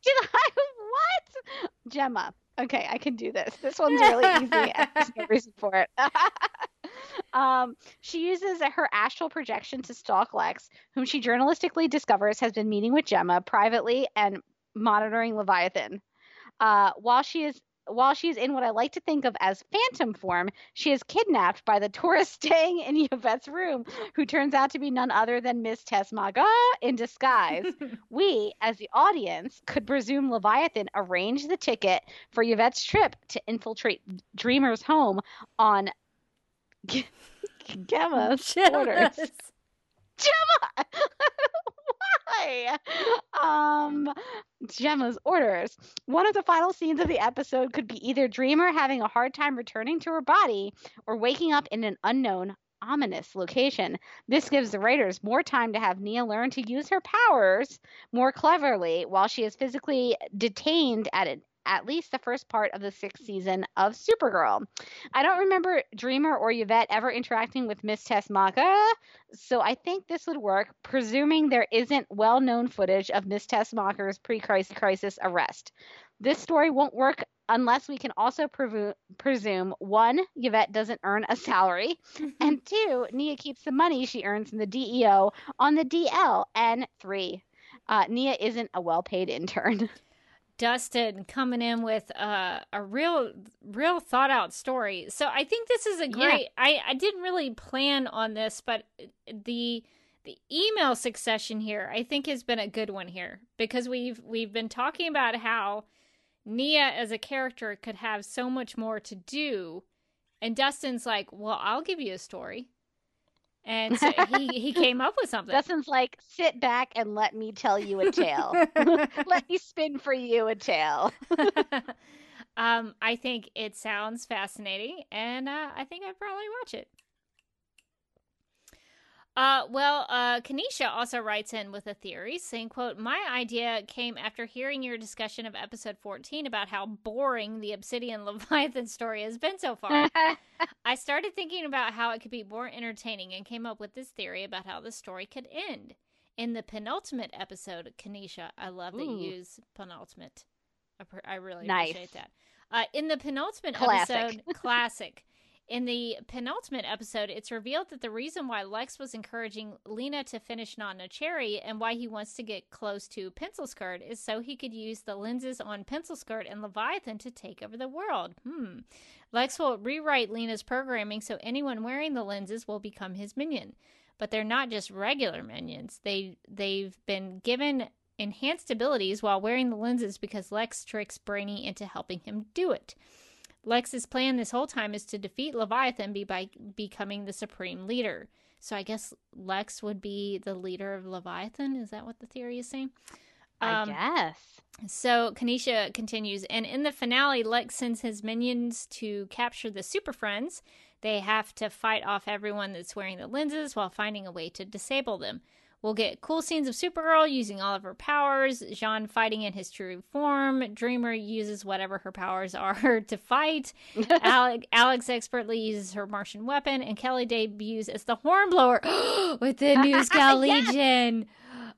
Did I? What? Gemma. Okay, I can do this. This one's really easy. And there's no reason for it. Um, she uses her astral projection to stalk Lex, whom she journalistically discovers has been meeting with Gemma privately and monitoring Leviathan. Uh, while she is while she's in what I like to think of as phantom form, she is kidnapped by the tourist staying in Yvette's room, who turns out to be none other than Miss Tess Margot in disguise. We, as the audience, could presume Leviathan arranged the ticket for Yvette's trip to infiltrate Dreamer's home on Gemma's orders. Gemma! Why? Um, Gemma's orders. One of the final scenes of the episode could be either Dreamer having a hard time returning to her body or waking up in an unknown, ominous location. This gives the writers more time to have Nia learn to use her powers more cleverly while she is physically detained at an at least the first part of the sixth season of Supergirl. I don't remember Dreamer or Yvette ever interacting with Miss Tess Margot, so I think this would work, presuming there isn't well-known footage of Miss Tess Margot's pre-crisis arrest. This story won't work unless we can also prevu- presume, one, Yvette doesn't earn a salary, and two, Nia keeps the money she earns in the D E O on the D L, and three, uh, Nia isn't a well-paid intern. Dustin coming in with uh, a real, real thought out story. So I think this is a great, yeah. I, I didn't really plan on this, but the, the email succession here, I think has been a good one here because we've, we've been talking about how Nia as a character could have so much more to do. And Dustin's like, well, I'll give you a story. And so he, he came up with something. Dustin's like, sit back and let me tell you a tale. Let me spin for you a tale. um, I think it sounds fascinating, and uh, I think I'd probably watch it. Uh, well, uh, Kanisha also writes in with a theory saying, quote, my idea came after hearing your discussion of episode fourteen about how boring the Obsidian Leviathan story has been so far. I started thinking about how it could be more entertaining and came up with this theory about how the story could end. In the penultimate episode, Kanisha, I love Ooh. that you use penultimate. I, per- I really nice. appreciate that. Uh, in the penultimate classic. episode, classic. In the penultimate episode, it's revealed that the reason why Lex was encouraging Lena to finish Non No Cherry and why he wants to get close to Pencil Skirt is so he could use the lenses on Pencil Skirt and Leviathan to take over the world. Hmm. Lex will rewrite Lena's programming so anyone wearing the lenses will become his minion. But they're not just regular minions. They, they've been given enhanced abilities while wearing the lenses because Lex tricks Brainy into helping him do it. Lex's plan this whole time is to defeat Leviathan be by becoming the supreme leader. So I guess Lex would be the leader of Leviathan. Is that what the theory is saying? Um, I guess. So Kanisha continues, and in the finale, Lex sends his minions to capture the Super Friends. They have to fight off everyone that's wearing the lenses while finding a way to disable them. We'll get cool scenes of Supergirl using all of her powers, Jean fighting in his true form, Dreamer uses whatever her powers are to fight, Alec, Alex expertly uses her Martian weapon, and Kelly debuts as the Hornblower with the News Gal Legion.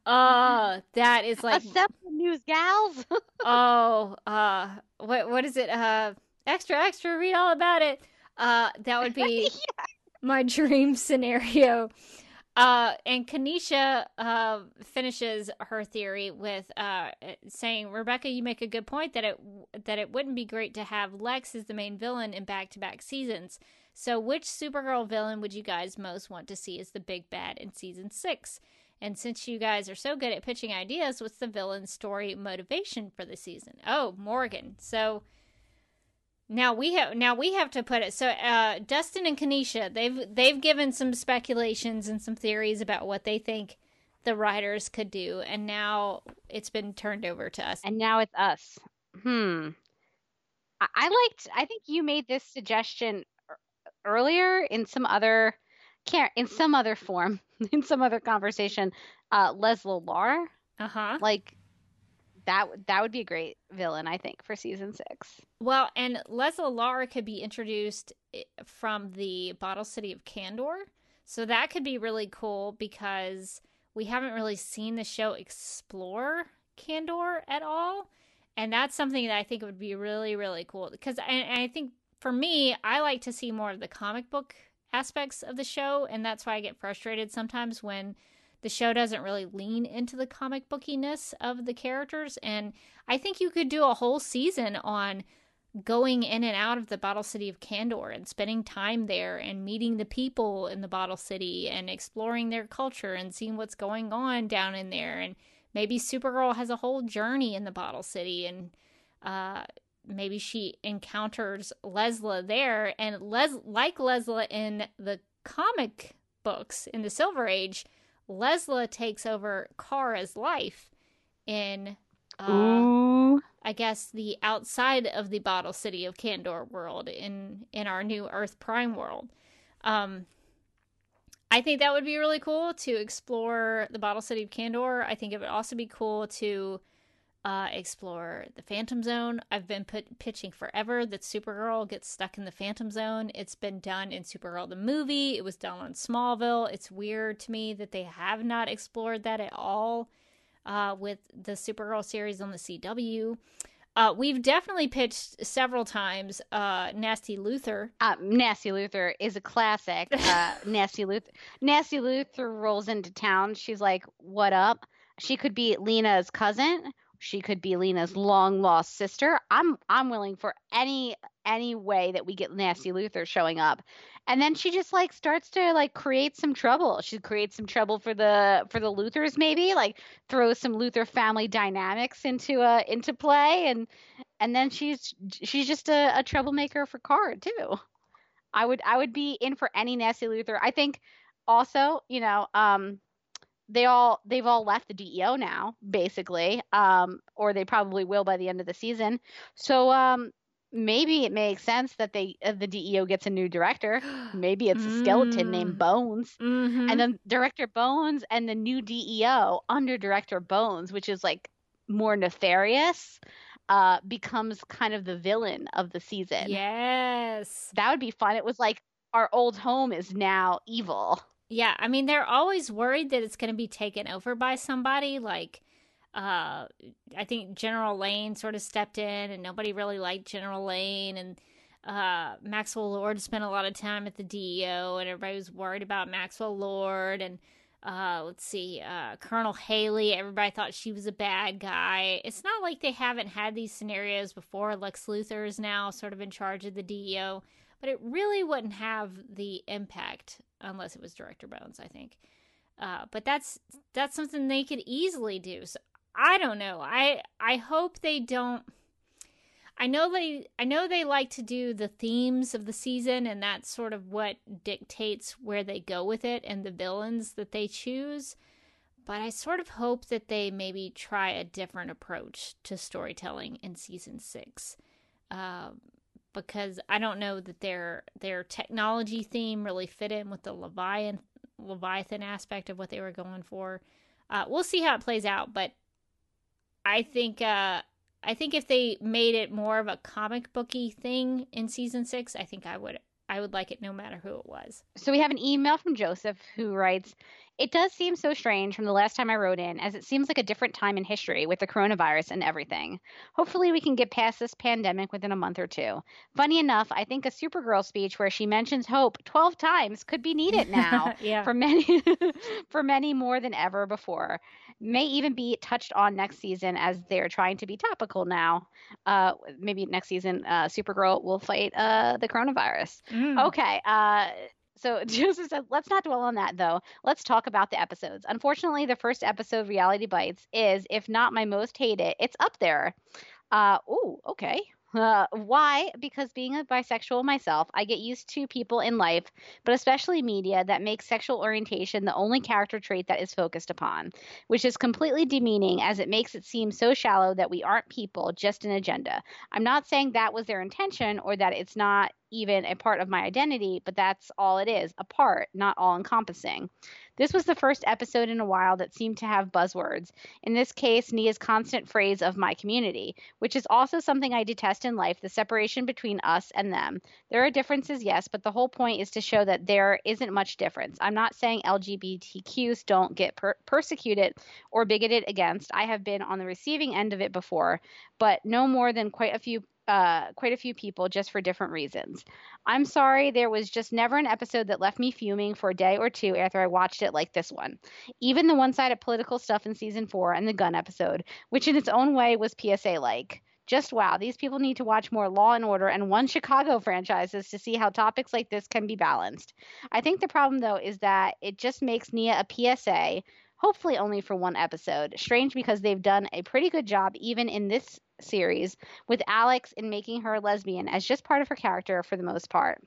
Oh, uh, that is like... Except for News Gals. oh, uh, what what is it? Uh, extra, extra, read all about it. Uh, that would be yeah. my dream scenario. Uh, and Kanisha uh, finishes her theory with uh, saying, Rebecca, you make a good point that it that it wouldn't be great to have Lex as the main villain in back-to-back seasons. So which Supergirl villain would you guys most want to see as the big bad in season six? And since you guys are so good at pitching ideas, what's the villain's story motivation for the season? Oh, Morgan. So... Now we have now we have to put it so uh, Dustin and Kanisha, they've they've given some speculations and some theories about what they think the writers could do, and now it's been turned over to us. And now it's us. Hmm. I, I liked. I think you made this suggestion earlier in some other can't in some other form in some other conversation. Uh, Leslie Lar. Uh huh. Like. That, that would be a great villain, I think, for season six. Well, and Leslie Lar could be introduced from the Bottle City of Kandor. So that could be really cool because we haven't really seen the show explore Kandor at all. And that's something that I think would be really, really cool. Because I, I think, for me, I like to see more of the comic book aspects of the show. And that's why I get frustrated sometimes when... the show doesn't really lean into the comic bookiness of the characters. And I think you could do a whole season on going in and out of the Bottle City of Kandor and spending time there and meeting the people in the Bottle City and exploring their culture and seeing what's going on down in there. And maybe Supergirl has a whole journey in the Bottle City, and uh, maybe she encounters Leslie there. And Les- like Leslie in the comic books in the Silver Age, Leslie takes over Kara's life in, uh, I guess, the outside of the Bottle City of Kandor world in, in our new Earth Prime world. Um, I think that would be really cool to explore the Bottle City of Kandor. I think it would also be cool to uh, explore the Phantom Zone. I've been put, pitching forever that Supergirl gets stuck in the Phantom Zone. It's been done in Supergirl the movie. It was done on Smallville. It's weird to me that they have not explored that at all uh, with the Supergirl series on the C W. Uh, we've definitely pitched several times uh, Nasty Luthor. Uh, Nasty Luthor is a classic. Uh, Nasty Luthor. Nasty Luthor rolls into town. She's like, what up? She could be Lena's cousin. She could be Lena's long-lost sister. I'm I'm willing for any any way that we get Nasty Luthor showing up. And then she just like starts to like create some trouble. She creates some trouble for the for the Luthers, maybe like throws some Luthor family dynamics into uh into play. And and then she's she's just a, a troublemaker for Kara too. I would I would be in for any Nasty Luthor. I think also you know um. They all they've all left the D E O now, basically, um, or they probably will by the end of the season. So um, maybe it makes sense that they uh, the D E O gets a new director. Maybe it's a skeleton mm. named Bones. Mm-hmm. And then Director Bones and the new D E O under Director Bones, which is like more nefarious, uh, becomes kind of the villain of the season. Yes. That would be fun. It was like our old home is now evil. Yeah. I mean, they're always worried that it's going to be taken over by somebody like... Uh, I think General Lane sort of stepped in and nobody really liked General Lane, and uh, Maxwell Lord spent a lot of time at the D E O and everybody was worried about Maxwell Lord, and uh, let's see, uh, Colonel Haley, everybody thought she was a bad guy. It's not like they haven't had these scenarios before. Lex Luthor is now sort of in charge of the D E O, but it really wouldn't have the impact unless it was Director Bones, I think. Uh, but that's that's something they could easily do, so I don't know. I I hope they don't. I know they I know they like to do the themes of the season, and that's sort of what dictates where they go with it and the villains that they choose. But I sort of hope that they maybe try a different approach to storytelling in season six, um, because I don't know that their their technology theme really fit in with the Leviathan Leviathan aspect of what they were going for. Uh, we'll see how it plays out, but. I think uh, I think if they made it more of a comic booky thing in season six, I think I would I would like it no matter who it was. So we have an email from Joseph who writes, "It does seem so strange from the last time I wrote in, as it seems like a different time in history with the coronavirus and everything. Hopefully we can get past this pandemic within a month or two. Funny enough, I think a Supergirl speech where she mentions hope twelve times could be needed now yeah. for many for many more than ever before. May even be touched on next season as they're trying to be topical now. Uh, maybe next season, uh, Supergirl will fight uh, the coronavirus." Mm. Okay. Uh, so Joseph said, "Let's not dwell on that, though. Let's talk about the episodes. Unfortunately, the first episode, Reality Bites, is, if not my most hated, it's up there." Uh, ooh, okay. Uh, why? Because being a bisexual myself, I get used to people in life, but especially media, that makes sexual orientation the only character trait that is focused upon, which is completely demeaning as it makes it seem so shallow that we aren't people, just an agenda. I'm not saying that was their intention or that it's not even a part of my identity, but that's all it is, a part, not all encompassing. This was the first episode in a while that seemed to have buzzwords. In this case, Nia's constant phrase of my community, which is also something I detest in life, the separation between us and them. There are differences, yes, but the whole point is to show that there isn't much difference. I'm not saying L G B T Qs don't get per- persecuted or bigoted against. I have been on the receiving end of it before, but no more than quite a few Uh, quite a few people just for different reasons. I'm sorry, there was just never an episode that left me fuming for a day or two after I watched it like this one. Even the one-sided political stuff in season four and the gun episode, which in its own way was P S A-like. Just wow, these people need to watch more Law and Order and One Chicago franchises to see how topics like this can be balanced. I think the problem, though, is that it just makes Nia a P S A, hopefully only for one episode. Strange because they've done a pretty good job even in this series with Alex in making her lesbian as just part of her character for the most part.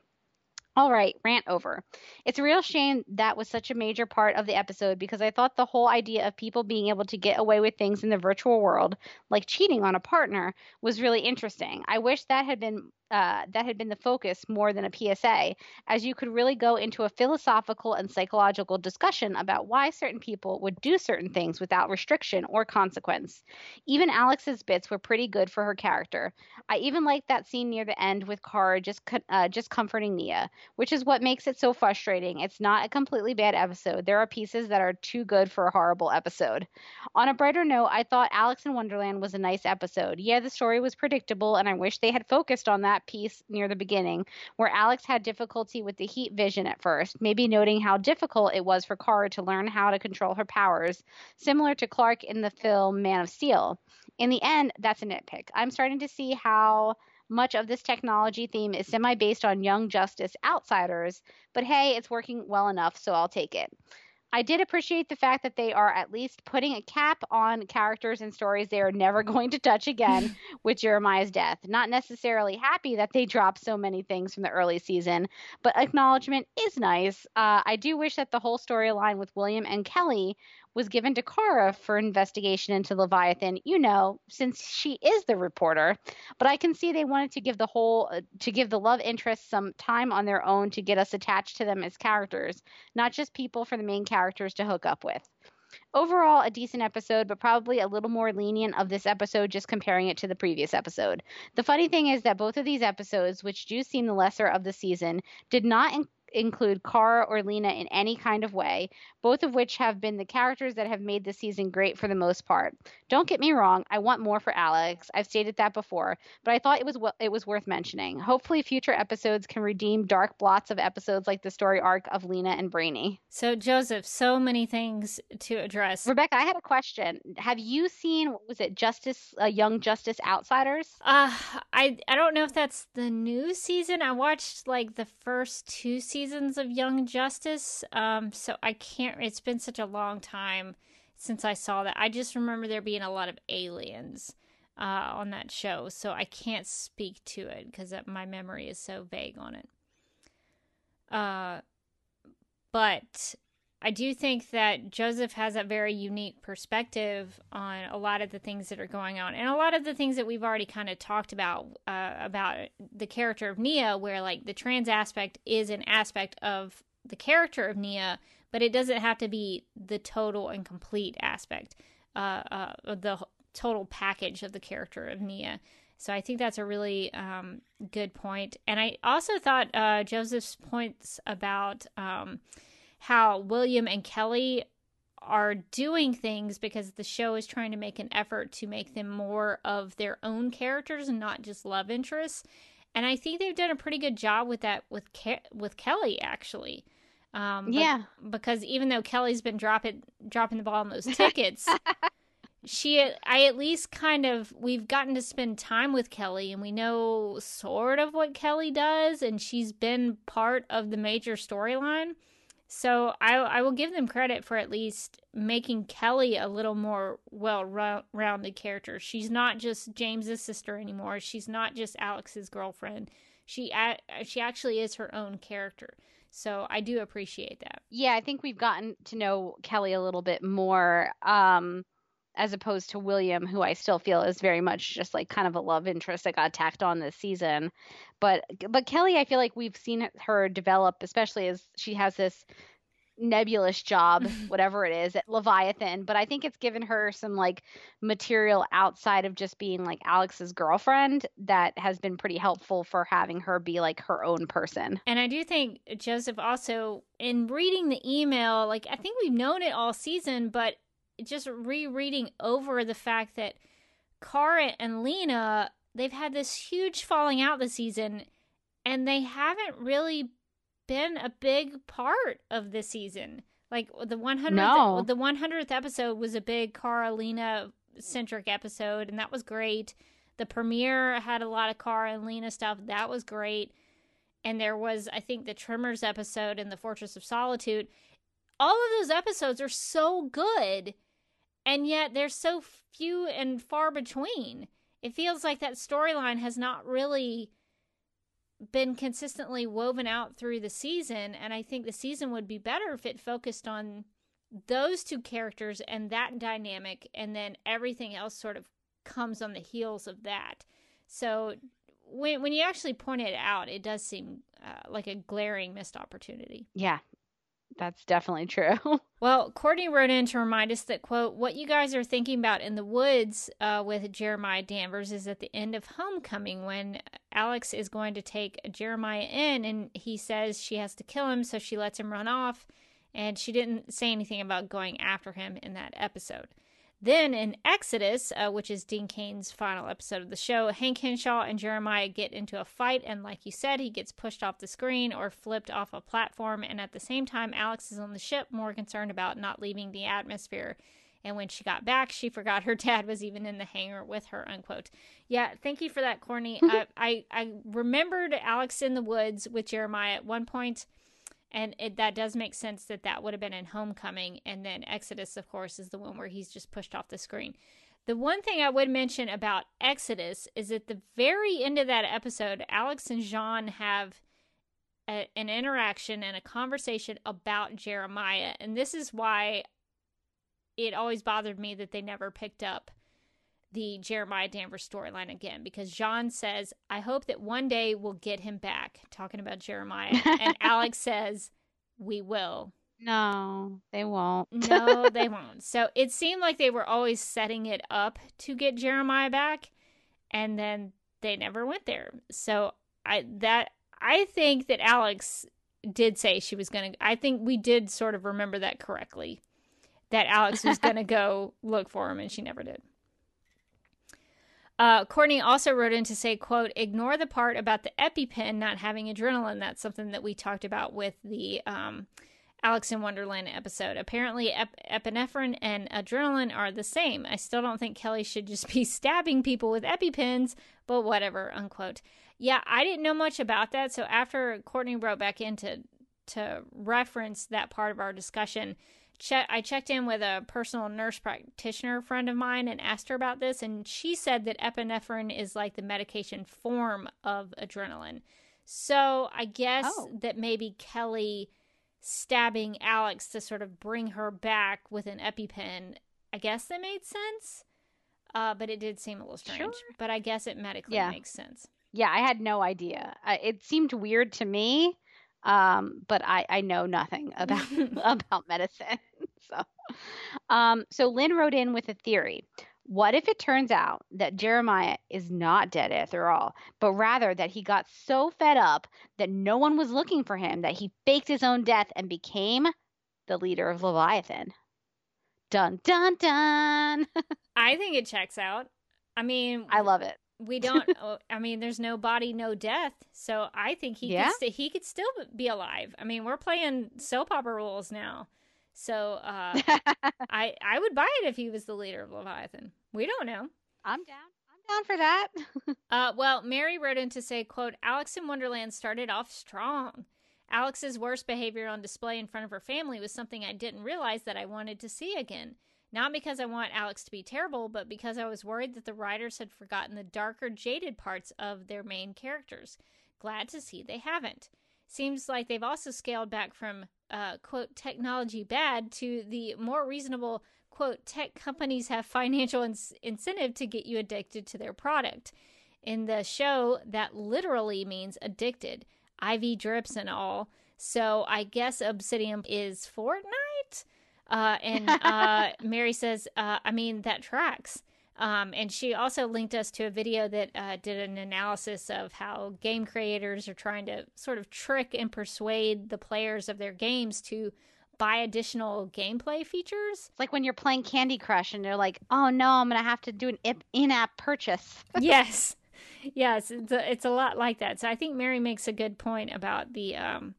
All right, rant over. It's a real shame that was such a major part of the episode because I thought the whole idea of people being able to get away with things in the virtual world, like cheating on a partner, was really interesting. I wish that had been uh, that had been the focus more than a P S A, as you could really go into a philosophical and psychological discussion about why certain people would do certain things without restriction or consequence. Even Alex's bits were pretty good for her character. I even liked that scene near the end with Kara just uh, just comforting Nia, which is what makes it so frustrating. It's not a completely bad episode. There are pieces that are too good for a horrible episode. On a brighter note, I thought Alex in Wonderland was a nice episode. Yeah, the story was predictable, and I wish they had focused on that piece near the beginning, where Alex had difficulty with the heat vision at first, maybe noting how difficult it was for Kara to learn how to control her powers, similar to Clark in the film Man of Steel. In the end, that's a nitpick. I'm starting to see how much of this technology theme is semi-based on Young Justice outsiders, but hey, it's working well enough, so I'll take it. I did appreciate the fact that they are at least putting a cap on characters and stories they are never going to touch again with Jeremiah's death. Not necessarily happy that they dropped so many things from the early season, but acknowledgement is nice. Uh, I do wish that the whole storyline with William and Kelly was given to Kara for investigation into Leviathan, you know, since she is the reporter. But I can see they wanted to give the whole, uh, to give the love interest some time on their own to get us attached to them as characters, not just people for the main characters to hook up with. Overall, a decent episode, but probably a little more lenient of this episode just comparing it to the previous episode. The funny thing is that both of these episodes, which do seem the lesser of the season, did not in- include Kara or Lena in any kind of way, both of which have been the characters that have made the season great for the most part. Don't get me wrong, I want more for Alex. I've stated that before, but I thought it was it was worth mentioning. Hopefully future episodes can redeem dark blots of episodes like the story arc of Lena and Brainy. So Joseph, so many things to address. Rebecca, I had a question. Have you seen, what was it, Justice, uh, Young Justice Outsiders? Uh, I, I don't know if that's the new season. I watched like the first two seasons. Seasons of Young Justice, um so I can't, it's been such a long time since I saw that. I just remember there being a lot of aliens uh on that show, so I can't speak to it because my memory is so vague on it, uh but I do think that Joseph has a very unique perspective on a lot of the things that are going on, and a lot of the things that we've already kind of talked about, uh, about the character of Nia, where like the trans aspect is an aspect of the character of Nia, but it doesn't have to be the total and complete aspect, uh, uh, the total package of the character of Nia. So I think that's a really um, good point. And I also thought uh, Joseph's points about... Um, how William and Kelly are doing things because the show is trying to make an effort to make them more of their own characters and not just love interests. And I think they've done a pretty good job with that with Ke- with Kelly, actually. Um, yeah. But, because even though Kelly's been dropping dropping the ball on those tickets, she, I at least kind of, we've gotten to spend time with Kelly and we know sort of what Kelly does, and she's been part of the major storyline. So I, I will give them credit for at least making Kelly a little more well-rounded character. She's not just James's sister anymore. She's not just Alex's girlfriend. She she actually is her own character. So I do appreciate that. Yeah, I think we've gotten to know Kelly a little bit more, um, as opposed to William, who I still feel is very much just like kind of a love interest that got tacked on this season. But but Kelly, I feel like we've seen her develop, especially as she has this nebulous job, whatever it is, at Leviathan. But I think it's given her some like material outside of just being like Alex's girlfriend that has been pretty helpful for having her be like her own person. And I do think Joseph also, in reading the email, like I think we've known it all season, but just rereading over the fact that Kara and Lena, they've had this huge falling out this season, and they haven't really been a big part of this season. Like the one hundredth, no. the one hundredth episode was a big Kara Lena centric episode, and that was great. The premiere had a lot of Kara and Lena stuff. That was great. And there was, I think, the Tremors episode and the Fortress of Solitude. All of those episodes are so good, and yet they're so few and far between. It feels like that storyline has not really been consistently woven out through the season, and I think the season would be better if it focused on those two characters and that dynamic, and then everything else sort of comes on the heels of that. So when when you actually point it out, it does seem uh, like a glaring missed opportunity. Yeah. That's definitely true. Well, Courtney wrote in to remind us that, quote, what you guys are thinking about in the woods uh, with Jeremiah Danvers is at the end of Homecoming when Alex is going to take Jeremiah in and he says she has to kill him, so she lets him run off, and she didn't say anything about going after him in that episode. Then in Exodus, uh, which is Dean Kane's final episode of the show, Hank Henshaw and Jeremiah get into a fight, and like you said, he gets pushed off the screen or flipped off a platform, and at the same time, Alex is on the ship, more concerned about not leaving the atmosphere. And when she got back, she forgot her dad was even in the hangar with her, unquote. Yeah, thank you for that, Courtney. I, I, I remembered Alex in the woods with Jeremiah at one point. And it, that does make sense that that would have been in Homecoming. And then Exodus, of course, is the one where he's just pushed off the screen. The one thing I would mention about Exodus is at the very end of that episode, Alex and Jean have a, an interaction and a conversation about Jeremiah. And this is why it always bothered me that they never picked up the Jeremiah Danvers storyline again, because John says, I hope that one day we'll get him back, talking about Jeremiah. And Alex says, we will. No, they won't. No, they won't. So it seemed like they were always setting it up to get Jeremiah back, and then they never went there. So I that I think that Alex did say she was going to, I think we did sort of remember that correctly, that Alex was going to go look for him, and she never did. Uh, Courtney also wrote in to say, quote, ignore the part about the EpiPen not having adrenaline. That's something that we talked about with the um, Alex in Wonderland episode. Apparently, ep- epinephrine and adrenaline are the same. I still don't think Kelly should just be stabbing people with EpiPens, but whatever, unquote. Yeah, I didn't know much about that. So after Courtney wrote back in to, to reference that part of our discussion, Che- I checked in with a personal nurse practitioner friend of mine and asked her about this, and she said that epinephrine is like the medication form of adrenaline. So I guess oh. that maybe Kelly stabbing Alex to sort of bring her back with an EpiPen, I guess that made sense, uh, but it did seem a little strange. Sure. But I guess it medically yeah. makes sense. Yeah, I had no idea. I, it seemed weird to me. Um, but I, I know nothing about, about medicine. So, um, so Lynn wrote in with a theory. What if it turns out that Jeremiah is not dead after all, but rather that he got so fed up that no one was looking for him, that he faked his own death and became the leader of Leviathan. Dun, dun, dun. I think it checks out. I mean, I love it. We don't, I mean, there's no body, no death. So I think he, yeah. could st- he could still be alive. I mean, we're playing soap opera rules now. So uh, I I would buy it if he was the leader of Leviathan. We don't know. I'm down. I'm down for that. uh, well, Mary wrote in to say, quote, Alex in Wonderland started off strong. Alex's worst behavior on display in front of her family was something I didn't realize that I wanted to see again. Not because I want Alex to be terrible, but because I was worried that the writers had forgotten the darker, jaded parts of their main characters. Glad to see they haven't. Seems like they've also scaled back from, uh, quote, technology bad to the more reasonable, quote, tech companies have financial in- incentive to get you addicted to their product. In the show, that literally means addicted. I V drips and all. So I guess Obsidian is Fortnite? Uh, and uh, Mary says, uh, I mean, that tracks. Um, and she also linked us to a video that uh, did an analysis of how game creators are trying to sort of trick and persuade the players of their games to buy additional gameplay features. It's like when you're playing Candy Crush and they're like, oh, no, I'm going to have to do an in-app purchase. Yes. Yes. It's a, it's a lot like that. So I think Mary makes a good point about the um,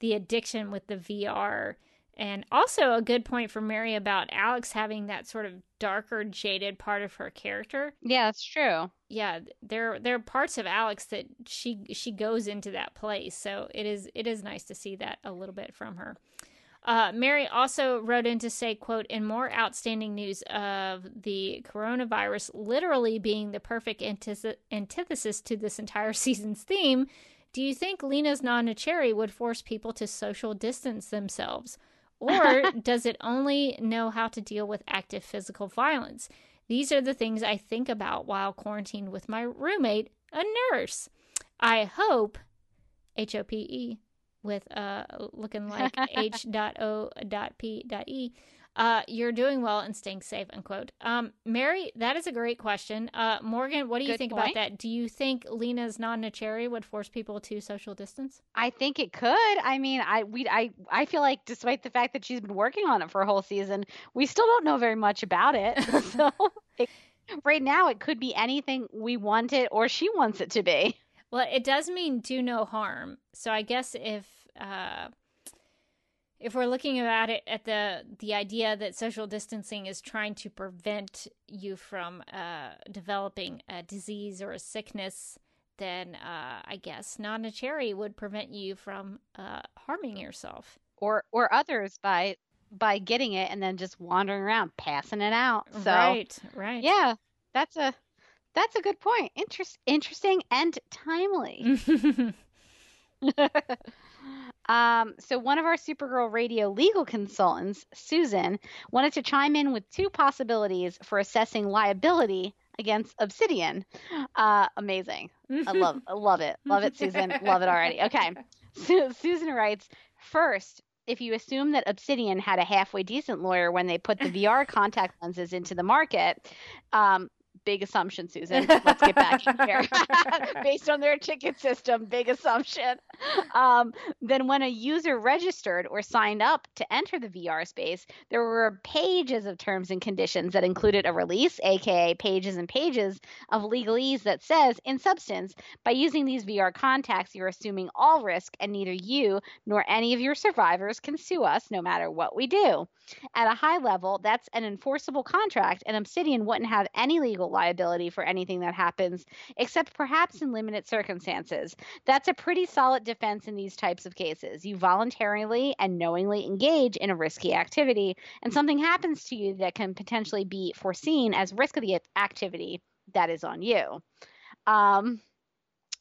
the addiction with the V R. And also a good point for Mary about Alex having that sort of darker, jaded part of her character. Yeah, that's true. Yeah, there there are parts of Alex that she she goes into that place. So it is it is nice to see that a little bit from her. Uh, Mary also wrote in to say, quote, in more outstanding news of the coronavirus literally being the perfect antith- antithesis to this entire season's theme, do you think Lena's Nana Cherry would force people to social distance themselves? Or does it only know how to deal with active physical violence? These are the things I think about while quarantined with my roommate, a nurse. I hope, H O P E, with uh, looking like H O P E, uh, you're doing well and staying safe, unquote. Um, Mary, that is a great question. Uh, Morgan, what do you Good think point. about that? Do you think Lena's Nana Cherry would force people to social distance? I think it could. I mean, I we I I feel like despite the fact that she's been working on it for a whole season, we still don't know very much about it. So it, right now, it could be anything we want it or she wants it to be. Well, it does mean do no harm. So I guess if... Uh, If we're looking about it at the the idea that social distancing is trying to prevent you from uh, developing a disease or a sickness, then uh, I guess Nana Cherry would prevent you from uh, harming yourself or or others by by getting it and then just wandering around passing it out. So, right, right. Yeah, that's a that's a good point. Interest, interesting and timely. Um, so one of our Supergirl Radio legal consultants, Susan, wanted to chime in with two possibilities for assessing liability against Obsidian. Uh, amazing. I love, I love it. Love it, Susan. Love it already. Okay. So Susan writes, first, if you assume that Obsidian had a halfway decent lawyer when they put the V R contact lenses into the market, um, big assumption, Susan. Let's get back in here. Based on their ticket system, big assumption. Um, then when a user registered or signed up to enter the V R space, there were pages of terms and conditions that included a release, aka pages and pages of legalese that says, in substance, by using these V R contacts, you're assuming all risk, and neither you nor any of your survivors can sue us no matter what we do. At a high level, that's an enforceable contract, and Obsidian wouldn't have any legal liability for anything that happens, except perhaps in limited circumstances. That's a pretty solid defense in these types of cases. You voluntarily and knowingly engage in a risky activity, and something happens to you that can potentially be foreseen as risk of the activity that is on you. Um,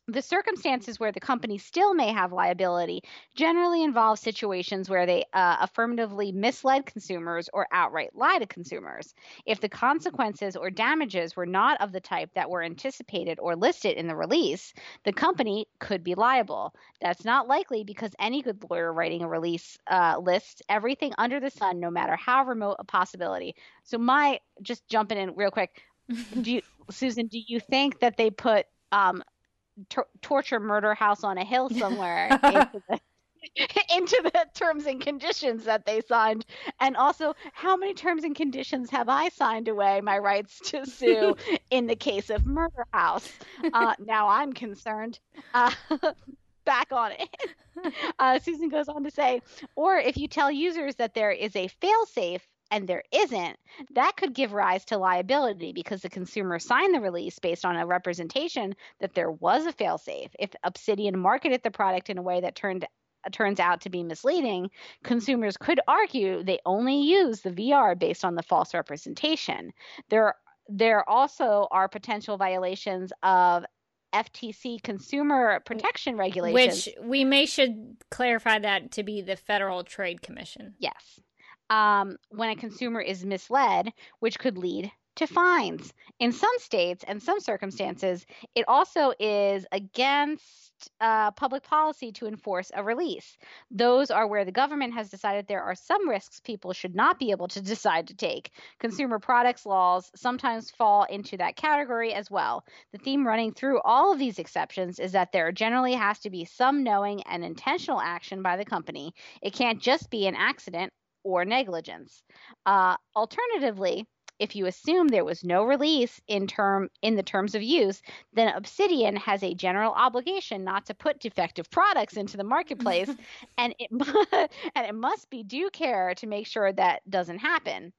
The circumstances where the company still may have liability generally involve situations where they uh, affirmatively misled consumers or outright lie to consumers. If the consequences or damages were not of the type that were anticipated or listed in the release, the company could be liable. That's not likely because any good lawyer writing a release uh, lists everything under the sun, no matter how remote a possibility. So my – just jumping in real quick. Do you, Susan, do you think that they put um, – Tor- torture murder house on a hill somewhere into, the, into the terms and conditions that they signed? And also, how many terms and conditions have I signed away my rights to sue in the case of murder house? Uh, now I'm concerned. Uh, back on it. Uh, Susan goes on to say, or if you tell users that there is a fail-safe and there isn't, that could give rise to liability because the consumer signed the release based on a representation that there was a failsafe. If Obsidian marketed the product in a way that turned turns out to be misleading, consumers could argue they only use the V R based on the false representation. There, there also are potential violations of F T C consumer protection regulations. Which we may should clarify that to be the Federal Trade Commission. Yes. Um, when a consumer is misled, which could lead to fines. In some states and some circumstances, it also is against uh, public policy to enforce a release. Those are where the government has decided there are some risks people should not be able to decide to take. Consumer products laws sometimes fall into that category as well. The theme running through all of these exceptions is that there generally has to be some knowing and intentional action by the company. It can't just be an accident or negligence. Uh, alternatively, if you assume there was no release in term in the terms of use, then Obsidian has a general obligation not to put defective products into the marketplace, and it and it must be due care to make sure that doesn't happen.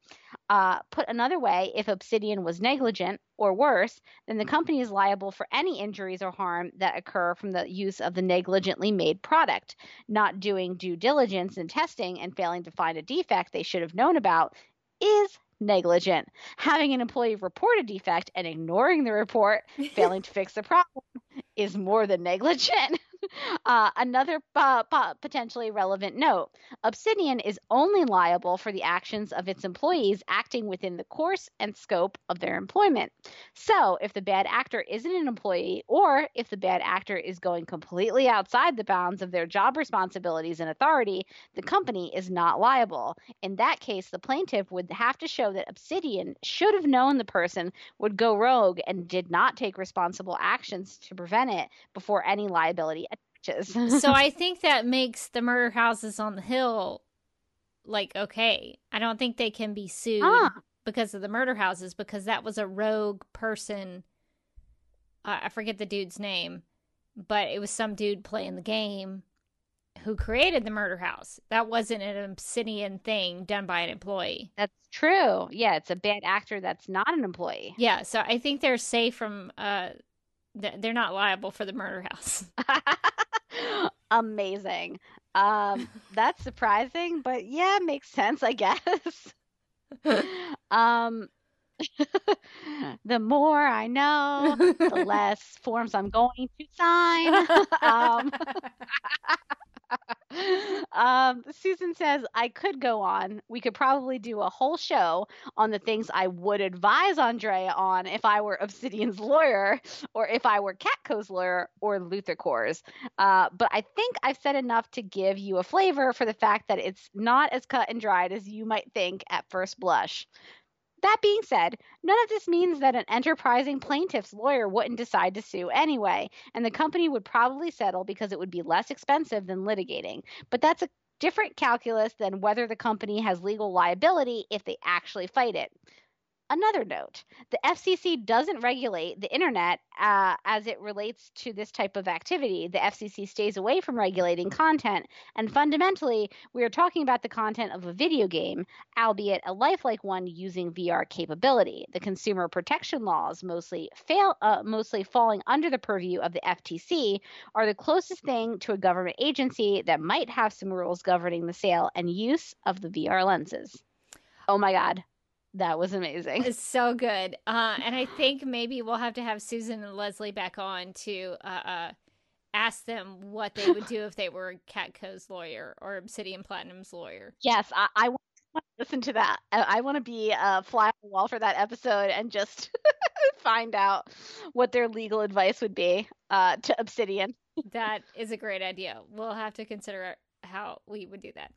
Uh, put another way, if Obsidian was negligent or worse, then the company is liable for any injuries or harm that occur from the use of the negligently made product. Not doing due diligence and testing and failing to find a defect they should have known about is negligent. Having an employee report a defect and ignoring the report, failing to fix the problem, is more than negligent. Uh, another uh, potentially relevant note, Obsidian is only liable for the actions of its employees acting within the course and scope of their employment. So if the bad actor isn't an employee, or if the bad actor is going completely outside the bounds of their job responsibilities and authority, the company is not liable. In that case, the plaintiff would have to show that Obsidian should have known the person would go rogue and did not take responsible actions to prevent it before any liability attaches. So I think that makes the murder houses on the hill, like, okay. I don't think they can be sued ah. because of the murder houses, because that was a rogue person. Uh, I forget the dude's name, but it was some dude playing the game who created the murder house. That wasn't an Obsidian thing done by an employee. That's true. Yeah, it's a bad actor that's not an employee. Yeah, so I think they're safe from... Uh, they're not liable for the murder house. Amazing. Um, that's surprising, but yeah, makes sense, I guess. um, the more I know, the less forms I'm going to sign. um, Um, Susan says, I could go on. We could probably do a whole show on the things I would advise Andrea on if I were Obsidian's lawyer, or if I were Catco's lawyer, or Luther Core's. Uh, but I think I've said enough to give you a flavor for the fact that it's not as cut and dried as you might think at first blush. That being said, none of this means that an enterprising plaintiff's lawyer wouldn't decide to sue anyway, and the company would probably settle because it would be less expensive than litigating. But that's a different calculus than whether the company has legal liability if they actually fight it. Another note, the F C C doesn't regulate the internet uh, as it relates to this type of activity. The F C C stays away from regulating content, and fundamentally, we are talking about the content of a video game, albeit a lifelike one using V R capability. The consumer protection laws, mostly fail, uh, mostly falling under the purview of the F T C, are the closest thing to a government agency that might have some rules governing the sale and use of the V R lenses. Oh my God. That was amazing. It's so good. Uh, and I think maybe we'll have to have Susan and Leslie back on to uh, uh, ask them what they would do if they were Catco's lawyer or Obsidian Platinum's lawyer. Yes, I, I want to listen to that. I, I want to be a fly on the wall for that episode and just find out what their legal advice would be uh, to Obsidian. That is a great idea. We'll have to consider how we would do that.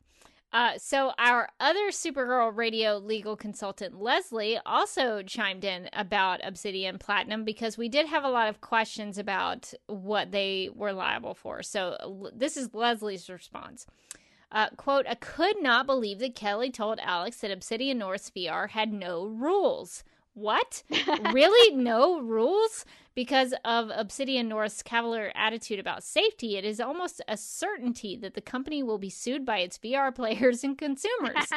Uh, so our other Supergirl Radio legal consultant, Leslie, also chimed in about Obsidian Platinum because we did have a lot of questions about what they were liable for. So this is Leslie's response. Uh, quote, I could not believe that Kelly told Alex that Obsidian North's V R had no rules. What? Really? No rules? Because of Obsidian North's cavalier attitude about safety, it is almost a certainty that the company will be sued by its V R players and consumers.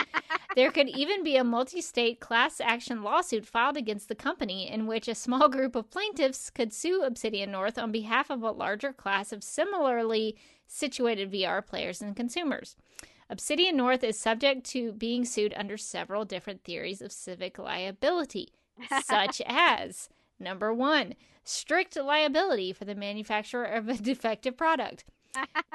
There could even be a multi-state class action lawsuit filed against the company in which a small group of plaintiffs could sue Obsidian North on behalf of a larger class of similarly situated V R players and consumers. Obsidian North is subject to being sued under several different theories of civic liability, such as number one, strict liability for the manufacturer of a defective product.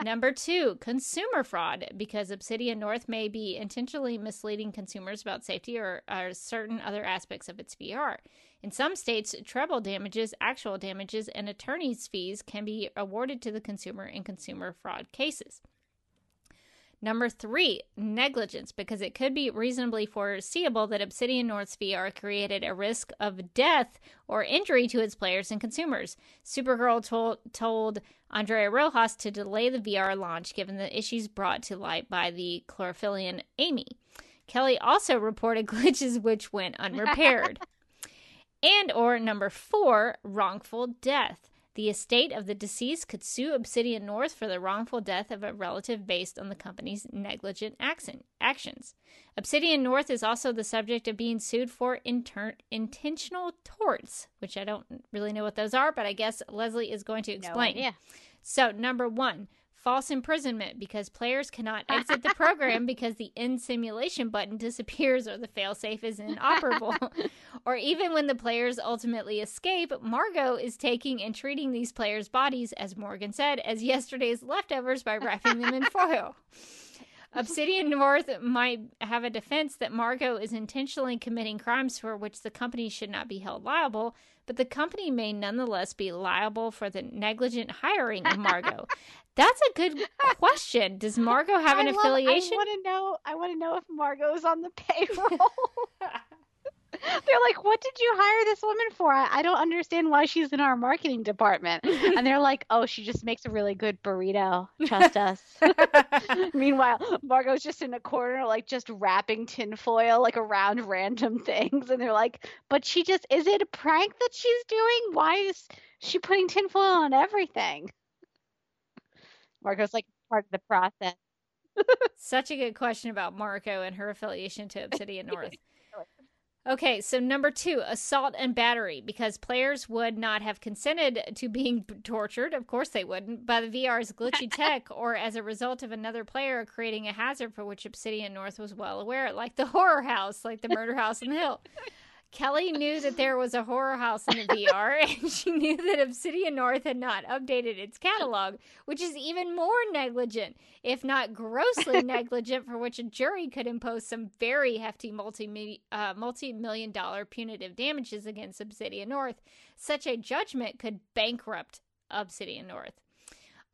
Number two, consumer fraud, because Obsidian North may be intentionally misleading consumers about safety or, or certain other aspects of its V R. In some states, treble damages, actual damages, and attorney's fees can be awarded to the consumer in consumer fraud cases. Number three, negligence, because it could be reasonably foreseeable that Obsidian North's V R created a risk of death or injury to its players and consumers. Supergirl told, told Andrea Rojas to delay the V R launch given the issues brought to light by the chlorophyllian Amy. Kelly also reported glitches which went unrepaired. And or number four, wrongful death. The estate of the deceased could sue Obsidian North for the wrongful death of a relative based on the company's negligent actions. Obsidian North is also the subject of being sued for inter- intentional torts, which I don't really know what those are, but I guess Leslie is going to explain. No idea. So, number one, false imprisonment, because players cannot exit the program because the end simulation button disappears or the failsafe is inoperable. Or even when the players ultimately escape, Margot is taking and treating these players' bodies, as Morgan said, as yesterday's leftovers by wrapping them in foil. Obsidian North might have a defense that Margot is intentionally committing crimes for which the company should not be held liable, but the company may nonetheless be liable for the negligent hiring of Margot. That's a good question. Does Margot have an I love, affiliation? I want to know. I want to know if Margot is on the payroll. They're like, what did you hire this woman for? I, I don't understand why she's in our marketing department. And they're like, oh, she just makes a really good burrito. Trust us. Meanwhile, Margot's just in a corner, like just wrapping tinfoil, like around random things. And they're like, but she just, is it a prank that she's doing? Why is she putting tinfoil on everything? Margot's like, part of the process. Such a good question about Margot and her affiliation to Obsidian North. Okay, so number two, assault and battery, because players would not have consented to being tortured, of course they wouldn't, by the V R's glitchy tech or as a result of another player creating a hazard for which Obsidian North was well aware, like the horror house, like the murder house on the hill. Kelly knew that there was a horror house in the V R, and she knew that Obsidian North had not updated its catalog, which is even more negligent, if not grossly negligent, for which a jury could impose some very hefty multi uh, multi-million dollar punitive damages against Obsidian North. Such a judgment could bankrupt Obsidian North.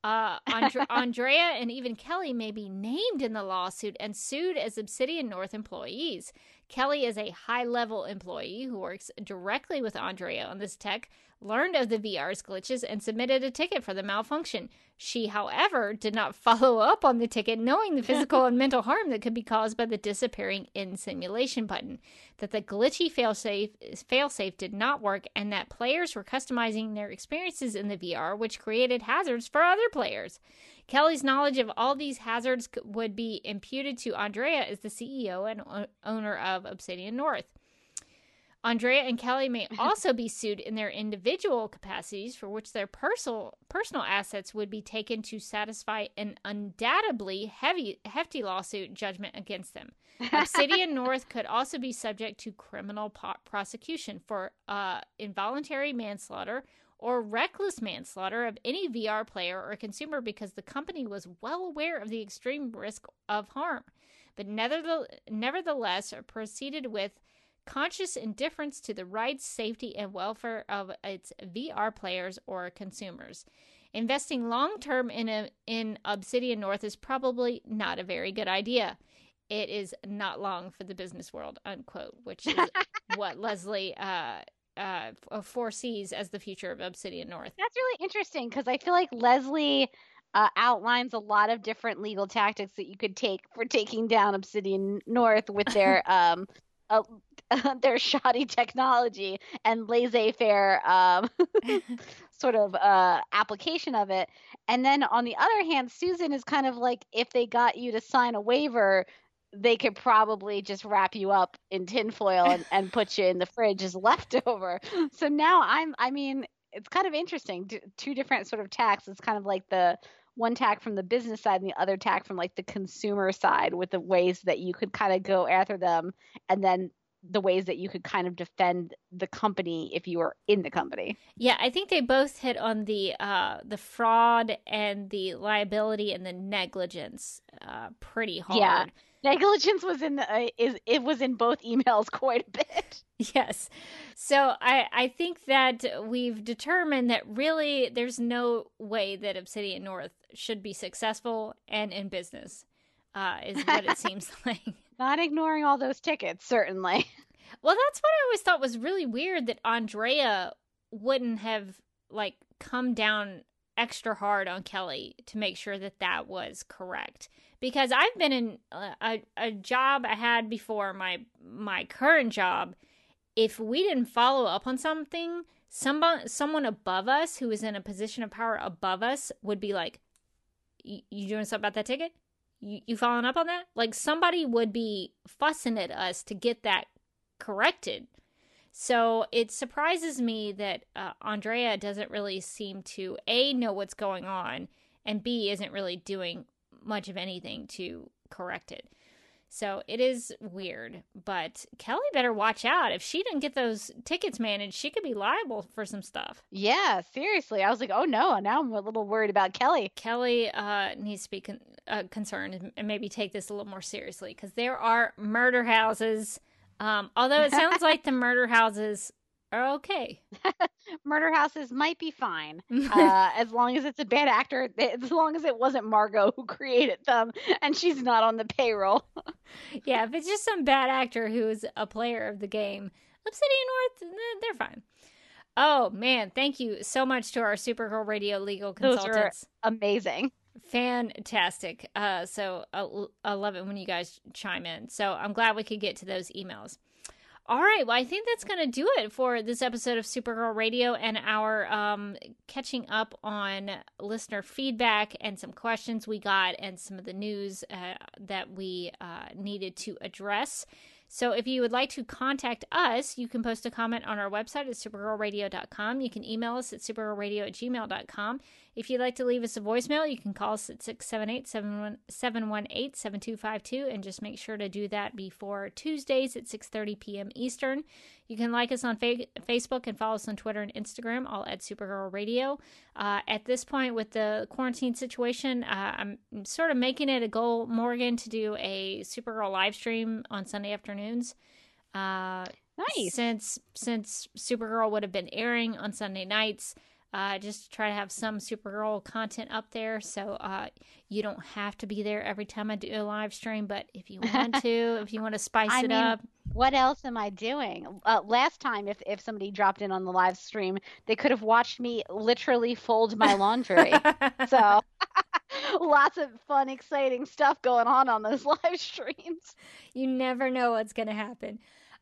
Uh, Andre- Andrea and even Kelly may be named in the lawsuit and sued as Obsidian North employees. Kelly is a high-level employee who works directly with Andrea on this tech, learned of the V R's glitches, and submitted a ticket for the malfunction. She, however, did not follow up on the ticket, knowing the physical and mental harm that could be caused by the disappearing in simulation button, that the glitchy failsafe, failsafe did not work, and that players were customizing their experiences in the V R, which created hazards for other players. Kelly's knowledge of all these hazards would be imputed to Andrea as the C E O and owner of Obsidian North. Andrea and Kelly may also be sued in their individual capacities, for which their personal personal assets would be taken to satisfy an undoubtedly heavy, hefty lawsuit judgment against them. Obsidian North could also be subject to criminal po- prosecution for uh, involuntary manslaughter or reckless manslaughter of any V R player or consumer, because the company was well aware of the extreme risk of harm, but nevertheless proceeded with conscious indifference to the rights, safety, and welfare of its V R players or consumers. Investing long-term in, a, in Obsidian North is probably not a very good idea. It is not long for the business world, unquote, which is what Leslie uh, uh, foresees as the future of Obsidian North. That's really interesting, because I feel like Leslie... Uh, outlines a lot of different legal tactics that you could take for taking down Obsidian North with their um, uh, their shoddy technology and laissez-faire um, sort of uh, application of it. And then on the other hand, Susan is kind of like, if they got you to sign a waiver, they could probably just wrap you up in tinfoil and, and put you in the fridge as leftover. So now I'm, I mean, it's kind of interesting. Two different sort of tacks. It's kind of like the one tack from the business side and the other tack from like the consumer side, with the ways that you could kind of go after them, and then the ways that you could kind of defend the company if you were in the company. Yeah, I think they both hit on the uh, the fraud and the liability and the negligence uh, pretty hard. Yeah, negligence was in the uh, is it was in both emails quite a bit. Yes, so I I think that we've determined that really there's no way that Obsidian North should be successful and in business. Uh, is what it seems like. Not ignoring all those tickets, certainly. Well, that's what I always thought was really weird, that Andrea wouldn't have, like, come down extra hard on Kelly to make sure that that was correct. Because I've been in a, a job I had before my my current job. If we didn't follow up on something, someone, someone above us who was in a position of power above us would be like, you doing something about that ticket? You, you following up on that? Like, somebody would be fussing at us to get that corrected. So it surprises me that uh, Andrea doesn't really seem to, A, know what's going on, and B, isn't really doing much of anything to correct it. So it is weird, but Kelly better watch out. If she didn't get those tickets managed, she could be liable for some stuff. Yeah, seriously. I was like, oh no, now I'm a little worried about Kelly. Kelly uh, needs to be con- uh, concerned and maybe take this a little more seriously, because there are murder houses. Um, although it sounds like the murder houses are okay. Murder houses might be fine, uh, as long as it's a bad actor, as long as it wasn't Margot who created them and she's not on the payroll. Yeah, if it's just some bad actor who is a player of the game, Obsidian North, they're fine. Oh man, thank you so much to our Supergirl Radio legal consultants. Those are amazing. Fantastic. Uh, so I, I love it when you guys chime in. So I'm glad we could get to those emails. All right, well, I think that's going to do it for this episode of Supergirl Radio and our um, catching up on listener feedback and some questions we got and some of the news uh, that we uh, needed to address. So if you would like to contact us, you can post a comment on our website at supergirl radio dot com. You can email us at supergirlradio at gmail dot com. If you'd like to leave us a voicemail, you can call us at six seven eight, seven one eight, seven two five two, and just make sure to do that before Tuesdays at six thirty p.m. Eastern. You can like us on fa- Facebook and follow us on Twitter and Instagram, all at Supergirl Radio. Uh, at this point, with the quarantine situation, uh, I'm sort of making it a goal, Morgan, to do a Supergirl live stream on Sunday afternoons. Uh, nice. Since since Supergirl would have been airing on Sunday nights, uh, just to try to have some Supergirl content up there. So uh, you don't have to be there every time I do a live stream, but if you want to, if you want to spice I it mean- up. What else am I doing? Uh, last time, if, if somebody dropped in on the live stream, they could have watched me literally fold my laundry. So lots of fun, exciting stuff going on on those live streams. You never know what's going to happen.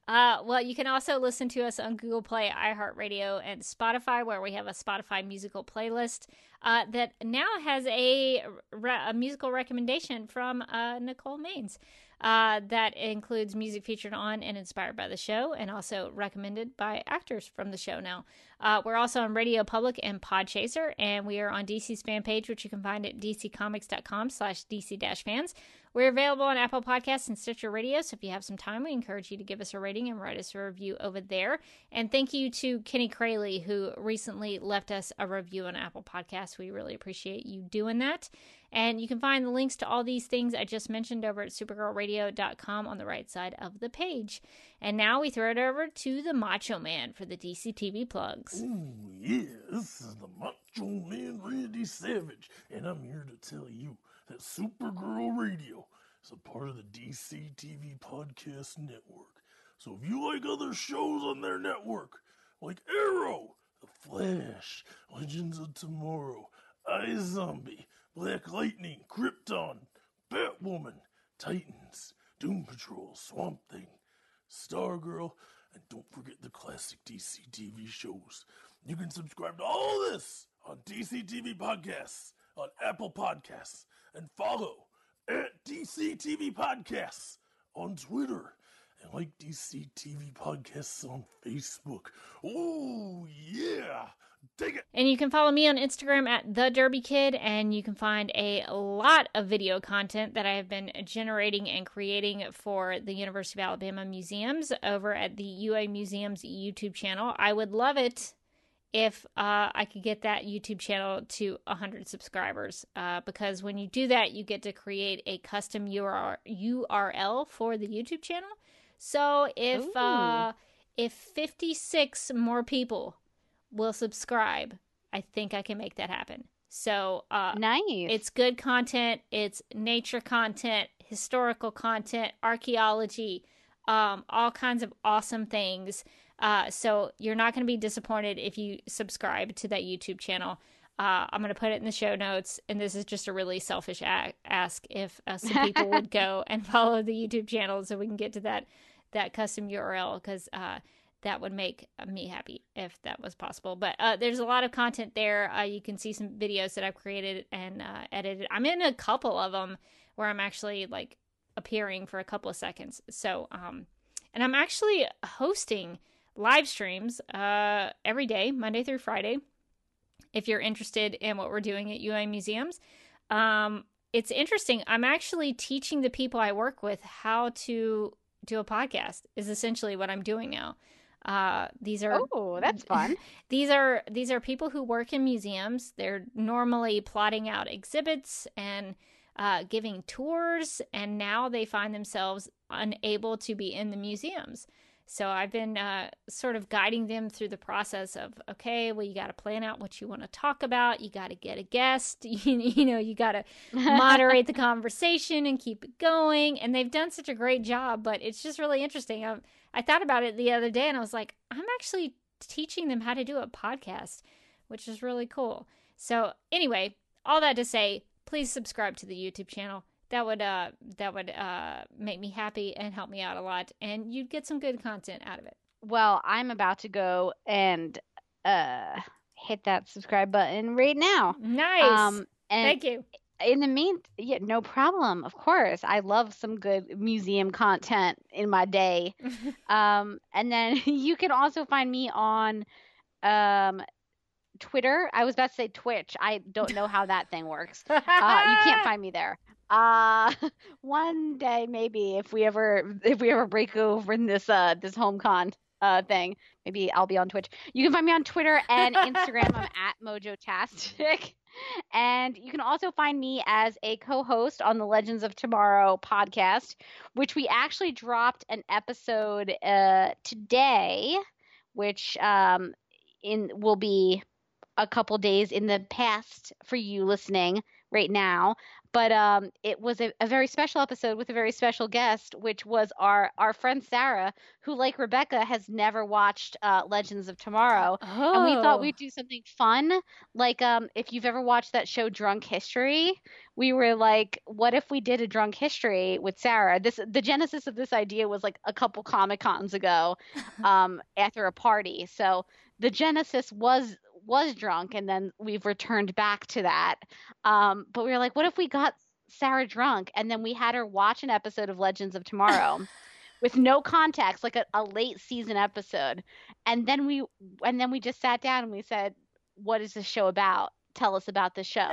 Uh, well, you can also listen to us on Google Play, iHeartRadio, and Spotify, where we have a Spotify musical playlist uh, that now has a, re- a musical recommendation from uh, Nicole Maines. Uh, that includes music featured on and inspired by the show, and also recommended by actors from the show now. Uh, we're also on Radio Public and Podchaser, and we are on D C's fan page, which you can find at dccomics.com slash dc-fans. We're available on Apple Podcasts and Stitcher Radio, so if you have some time, we encourage you to give us a rating and write us a review over there. And thank you to Kenny Crayley, who recently left us a review on Apple Podcasts. We really appreciate you doing that. And you can find the links to all these things I just mentioned over at supergirl radio dot com on the right side of the page. And now we throw it over to the Macho Man for the D C T V plugs. Ooh, yeah, this is the Macho Man Randy Savage, and I'm here to tell you that Supergirl Radio is a part of the D C T V Podcast Network. So if you like other shows on their network, like Arrow, The Flash, Legends of Tomorrow, iZombie, Black Lightning, Krypton, Batwoman, Titans, Doom Patrol, Swamp Thing, Stargirl, and don't forget the classic D C T V shows. You can subscribe to all this on D C T V Podcasts, on Apple Podcasts, and follow at D C T V Podcasts on Twitter, and like D C T V Podcasts on Facebook. Oh, yeah! Dig it. And you can follow me on Instagram at The Derby Kid, and you can find a lot of video content that I have been generating and creating for the University of Alabama Museums over at the U A Museums YouTube channel. I would love it if uh, I could get that YouTube channel to one hundred subscribers, uh, because when you do that, you get to create a custom U R L for the YouTube channel. So if uh, if fifty-six more people will subscribe, I think I can make that happen. So uh, nice. It's good content. It's nature content, historical content, archaeology, um, all kinds of awesome things. Uh, so you're not going to be disappointed if you subscribe to that YouTube channel. Uh, I'm going to put it in the show notes, and this is just a really selfish a- ask if uh, some people would go and follow the YouTube channel so we can get to that that custom U R L, because uh, that would make me happy if that was possible. But uh, there's a lot of content there. Uh, you can see some videos that I've created and uh, edited. I'm in a couple of them where I'm actually like appearing for a couple of seconds. So, um, and I'm actually hosting live streams uh, every day, Monday through Friday. If you're interested in what we're doing at U A Museums, um, it's interesting. I'm actually teaching the people I work with how to do a podcast is essentially what I'm doing now. Uh, these are, oh, that's fun. these are, these are people who work in museums. They're normally plotting out exhibits and, uh, giving tours. And now they find themselves unable to be in the museums. So I've been uh, sort of guiding them through the process of, okay, well, you got to plan out what you want to talk about. You got to get a guest. You, you know, you got to moderate the conversation and keep it going. And they've done such a great job, but it's just really interesting. I, I thought about it the other day and I was like, I'm actually teaching them how to do a podcast, which is really cool. So anyway, all that to say, please subscribe to the YouTube channel. That would uh that would uh make me happy and help me out a lot, and you'd get some good content out of it. Well, I'm about to go and uh hit that subscribe button right now. Nice. Um, and thank you. In the mean, yeah, no problem. Of course, I love some good museum content in my day. um, and then you can also find me on um Twitter. I was about to say Twitch. I don't know how that thing works. Uh, you can't find me there. Uh, one day maybe if we ever if we ever break over in this uh this HomeCon uh thing, maybe I'll be on Twitch. You can find me on Twitter and Instagram. I'm at Mojotastic. And you can also find me as a co-host on the Legends of Tomorrow podcast, which we actually dropped an episode uh, today, which um, in will be a couple days in the past for you listening right now. But um, it was a, a very special episode with a very special guest, which was our, our friend Sarah, who, like Rebecca, has never watched uh, Legends of Tomorrow. Oh. And we thought we'd do something fun. Like um, if you've ever watched that show Drunk History, we were like, what if we did a Drunk History with Sarah? This The genesis of this idea was like a couple Comic-Cons ago um, after a party. So the genesis was... was drunk, and then we've returned back to that. Um, but we were like, what if we got Sarah drunk and then we had her watch an episode of Legends of Tomorrow with no context, like a, a late season episode. And then we, and then we just sat down and we said, what is this show about? Tell us about the show.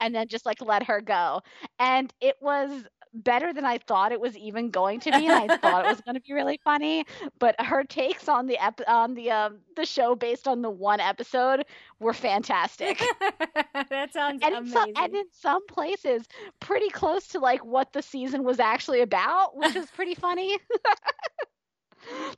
And then just like, let her go. And it was better than I thought it was even going to be. And I thought it was going to be really funny, but her takes on the ep- on the um, the show based on the one episode were fantastic. That sounds and amazing. In some, and in some places, pretty close to like what the season was actually about, which was pretty funny.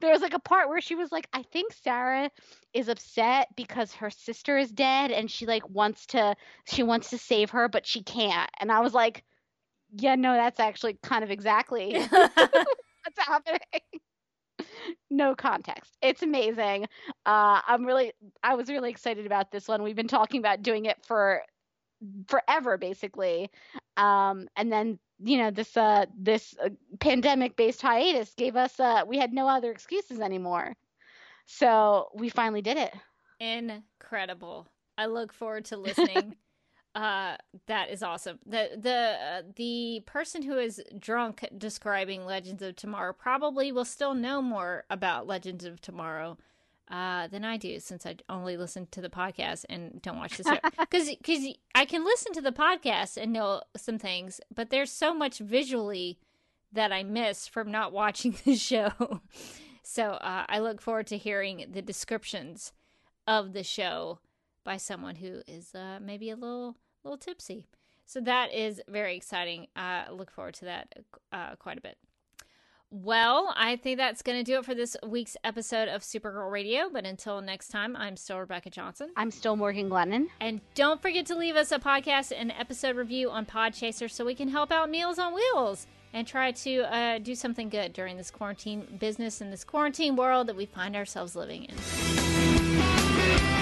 There was like a part where she was like, I think Sarah is upset because her sister is dead, and she like wants to she wants to save her, but she can't. And I was like, yeah, no, that's actually kind of exactly what's happening. No context. It's amazing. Uh, I'm really, I was really excited about this one. We've been talking about doing it for forever, basically. Um, and then, you know, this, uh, this uh, pandemic-based hiatus gave us, uh, we had no other excuses anymore. So we finally did it. Incredible. I look forward to listening. Uh, that is awesome. The the uh, the person who is drunk describing Legends of Tomorrow probably will still know more about Legends of Tomorrow uh, than I do, since I only listen to the podcast and don't watch the show. Because because I can listen to the podcast and know some things, but there's so much visually that I miss from not watching the show. So uh, I look forward to hearing the descriptions of the show by someone who is uh, maybe a little little tipsy. So that is very exciting. I uh, look forward to that uh, quite a bit. Well, I think that's going to do it for this week's episode of Supergirl Radio. But until next time, I'm still Rebecca Johnson. I'm still Morgan Glennon. And don't forget to leave us a podcast and episode review on Podchaser so we can help out Meals on Wheels and try to uh, do something good during this quarantine business and this quarantine world that we find ourselves living in.